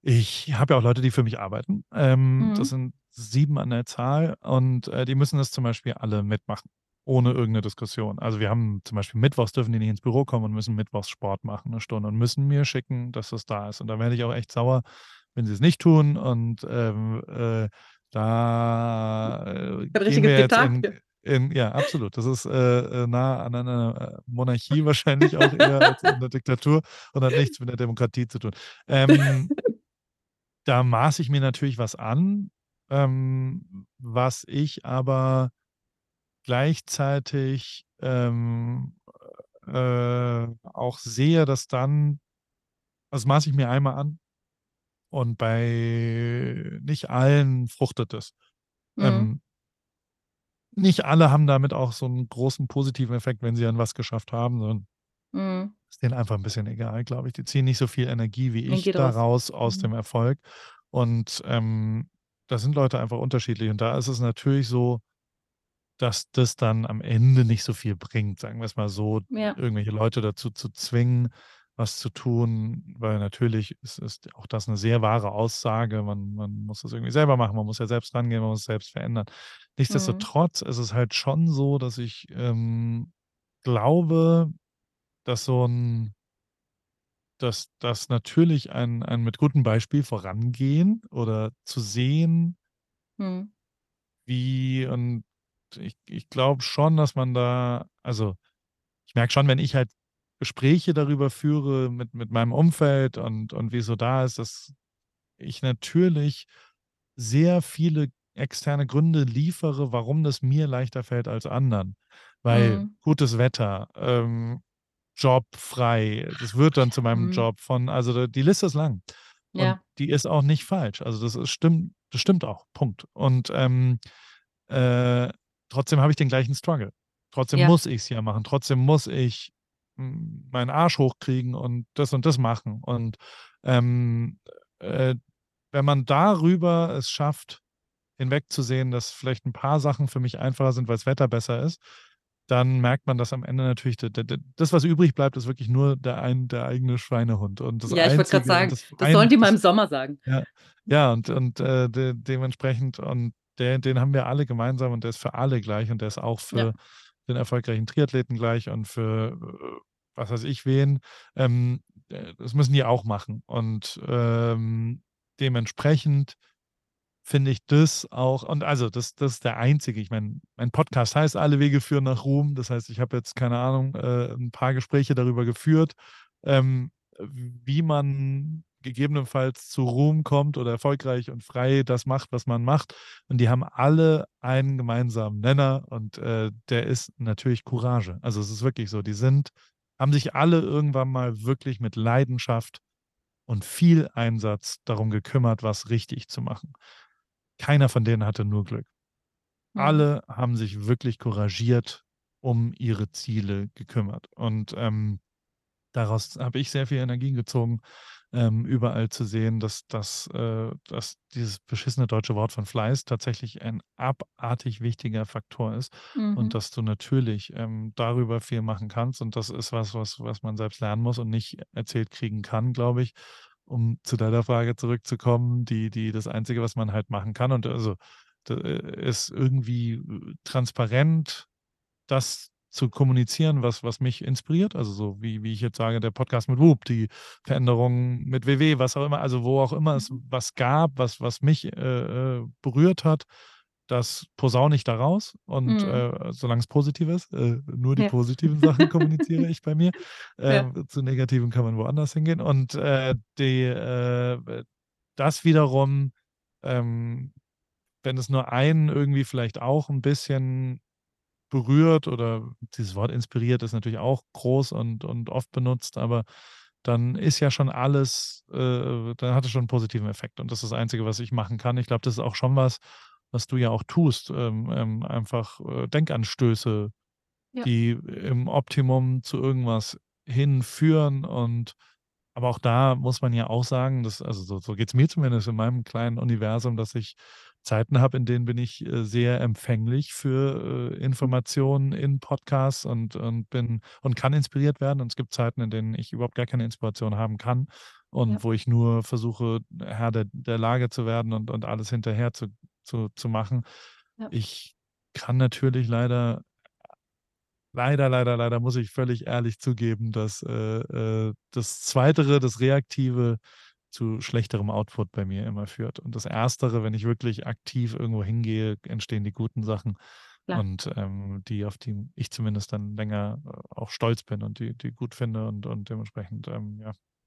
ich habe ja auch Leute, die für mich arbeiten. Das sind 7 an der Zahl und die müssen das zum Beispiel alle mitmachen, ohne irgendeine Diskussion. Also wir haben zum Beispiel mittwochs dürfen die nicht ins Büro kommen und müssen mittwochs Sport machen, 1 Stunde, und müssen mir schicken, dass das da ist. Und da werde ich auch echt sauer, wenn sie es nicht tun. Und gehen wir jetzt ja, absolut. Das ist nah an einer Monarchie wahrscheinlich auch eher als in der Diktatur und hat nichts mit der Demokratie zu tun. Da maße ich mir natürlich was an, was ich aber gleichzeitig auch sehe, dass dann, das maße ich mir einmal an und bei nicht allen fruchtet es. Nicht alle haben damit auch so einen großen positiven Effekt, wenn sie dann was geschafft haben, sondern ist denen einfach ein bisschen egal, glaube ich. Die ziehen nicht so viel Energie wie ich daraus aus dem Erfolg. Und da sind Leute einfach unterschiedlich. Und da ist es natürlich so, dass das dann am Ende nicht so viel bringt, sagen wir es mal so, irgendwelche Leute dazu zu zwingen, was zu tun, weil natürlich ist auch das eine sehr wahre Aussage. Man muss das irgendwie selber machen, man muss ja selbst rangehen, man muss es selbst verändern. Nichtsdestotrotz ist es halt schon so, dass ich glaube, dass natürlich ein mit gutem Beispiel vorangehen oder zu sehen, wie, und ich glaube schon, dass man da, also ich merke schon, wenn ich halt Gespräche darüber führe mit meinem Umfeld und wie es so da ist, dass ich natürlich sehr viele externe Gründe liefere, warum das mir leichter fällt als anderen. Weil gutes Wetter, Job frei, das wird dann zu meinem Job von, also die Liste ist lang. Ja. Und die ist auch nicht falsch. Also das stimmt auch. Punkt. Und trotzdem habe ich den gleichen Struggle. Trotzdem muss ich es ja machen. Trotzdem muss ich meinen Arsch hochkriegen und das machen. Und wenn man darüber es schafft, hinwegzusehen, dass vielleicht ein paar Sachen für mich einfacher sind, weil das Wetter besser ist, dann merkt man, dass am Ende natürlich das, was übrig bleibt, ist wirklich nur der eigene Schweinehund. Und das ja, ich wollte gerade sagen, das sollen die mal im Sommer sagen. Ja, ja und dementsprechend, und den haben wir alle gemeinsam und der ist für alle gleich und der ist auch für den erfolgreichen Triathleten gleich und für was weiß ich wen. Das müssen die auch machen. Und dementsprechend finde ich das auch, und also das ist der einzige, ich meine, mein Podcast heißt Alle Wege führen nach Ruhm, das heißt, ich habe jetzt, keine Ahnung, ein paar Gespräche darüber geführt, wie man gegebenenfalls zu Ruhm kommt oder erfolgreich und frei das macht, was man macht, und die haben alle einen gemeinsamen Nenner und der ist natürlich Courage, also es ist wirklich so, die haben sich alle irgendwann mal wirklich mit Leidenschaft und viel Einsatz darum gekümmert, was richtig zu machen. Keiner von denen hatte nur Glück. Alle haben sich wirklich couragiert um ihre Ziele gekümmert. Und daraus habe ich sehr viel Energie gezogen, überall zu sehen, dass dieses beschissene deutsche Wort von Fleiß tatsächlich ein abartig wichtiger Faktor ist. Mhm. Und dass du natürlich darüber viel machen kannst. Und das ist was man selbst lernen muss und nicht erzählt kriegen kann, glaube ich. Um zu deiner Frage zurückzukommen, das Einzige, was man halt machen kann, und also ist irgendwie transparent, das zu kommunizieren, was mich inspiriert, also so wie ich jetzt sage, der Podcast mit Whoop, die Veränderungen mit WW, was auch immer, also wo auch immer es was gab, was mich berührt hat, das posaune ich da raus und solange es positiv ist, nur die positiven Sachen kommuniziere ich bei mir. Zu negativen kann man woanders hingehen. Und das wiederum, wenn es nur einen irgendwie vielleicht auch ein bisschen berührt, oder dieses Wort inspiriert ist natürlich auch groß und oft benutzt, aber dann ist ja schon alles, dann hat es schon einen positiven Effekt. Und das ist das Einzige, was ich machen kann. Ich glaube, das ist auch schon was du ja auch tust, einfach Denkanstöße, die im Optimum zu irgendwas hinführen. Und aber auch da muss man ja auch sagen, dass, also so geht es mir zumindest in meinem kleinen Universum, dass ich Zeiten habe, in denen bin ich sehr empfänglich für Informationen in Podcasts und kann inspiriert werden. Und es gibt Zeiten, in denen ich überhaupt gar keine Inspiration haben kann und wo ich nur versuche, Herr der Lage zu werden und alles hinterher zu machen. Ja. Ich kann natürlich leider muss ich völlig ehrlich zugeben, dass das Zweitere, das Reaktive, zu schlechterem Output bei mir immer führt. Und das Erstere, wenn ich wirklich aktiv irgendwo hingehe, entstehen die guten Sachen. Klar. Und die, auf die ich zumindest dann länger auch stolz bin und die gut finde. Und dementsprechend,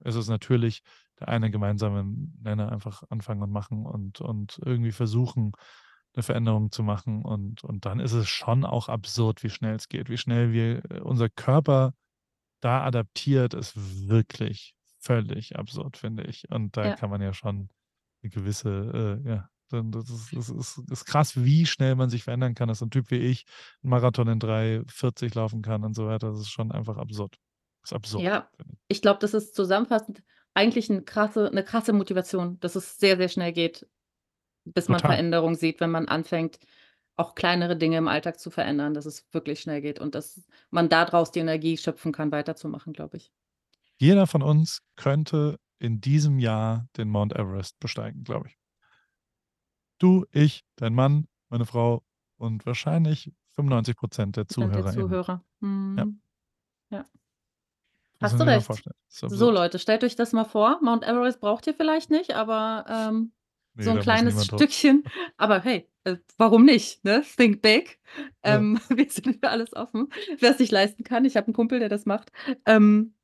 es ist natürlich der eine gemeinsame Nenner, einfach anfangen und machen und irgendwie versuchen, eine Veränderung zu machen. Und dann ist es schon auch absurd, wie schnell es geht, wie schnell unser Körper da adaptiert, ist wirklich völlig absurd, finde ich. Und da kann man ja schon eine gewisse, das ist krass, wie schnell man sich verändern kann, dass ein Typ wie ich einen Marathon in 3:40 laufen kann und so weiter. Das ist schon einfach absurd. Das ist absurd. Ja, ich glaube, das ist zusammenfassend eigentlich eine krasse Motivation, dass es sehr, sehr schnell geht, bis man Veränderungen sieht, wenn man anfängt, auch kleinere Dinge im Alltag zu verändern, dass es wirklich schnell geht und dass man daraus die Energie schöpfen kann, weiterzumachen, glaube ich. Jeder von uns könnte in diesem Jahr den Mount Everest besteigen, glaube ich. Du, ich, dein Mann, meine Frau und wahrscheinlich 95% der Zuhörer. Ja. Hast du recht. So Leute, stellt euch das mal vor. Mount Everest braucht ihr vielleicht nicht, aber so ein kleines Stückchen. Aber hey, warum nicht? Ne? Think big. Wir sind für alles offen. Wer es sich leisten kann. Ich habe einen Kumpel, der das macht.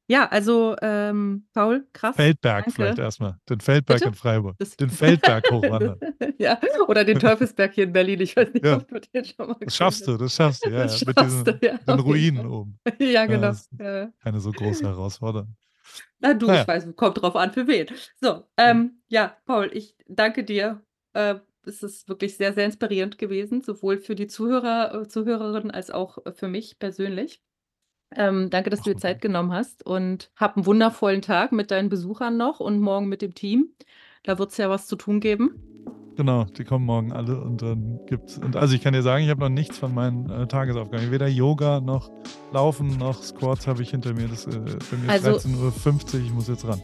Ja, also Paul, krass. Feldberg, danke. Vielleicht erstmal. Den Feldberg Bitte? In Freiburg. Den Feldberg hochwandern. Ja, oder den Teufelsberg hier in Berlin. Ich weiß nicht, ob du den schon mal Das schaffst du, ja. Das mit den Ruinen oben. Ja, genau. Ja, keine so große Herausforderung. Ich weiß, kommt drauf an, für wen. So, Paul, ich danke dir. Es ist wirklich sehr, sehr inspirierend gewesen, sowohl für die Zuhörer, Zuhörerinnen als auch für mich persönlich. Danke, dass du dir Zeit genommen hast, und hab einen wundervollen Tag mit deinen Besuchern noch und morgen mit dem Team. Da wird es ja was zu tun geben. Genau, die kommen morgen alle und dann gibt's. Und also ich kann dir sagen, ich habe noch nichts von meinen Tagesaufgaben. Weder Yoga noch Laufen noch Squats habe ich hinter mir. Das bei mir also, 13.50 Uhr, ich muss jetzt ran.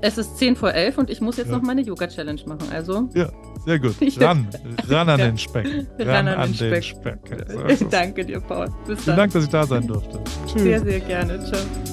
Es ist 10 vor 11 und ich muss jetzt noch meine Yoga-Challenge machen. Also. Ja, sehr gut. Ran an den Speck. Ran an den Speck. Danke dir, Paul. Bis dann. Vielen Dank, dass ich da sein durfte. Tschüss. Sehr, sehr gerne. Ciao.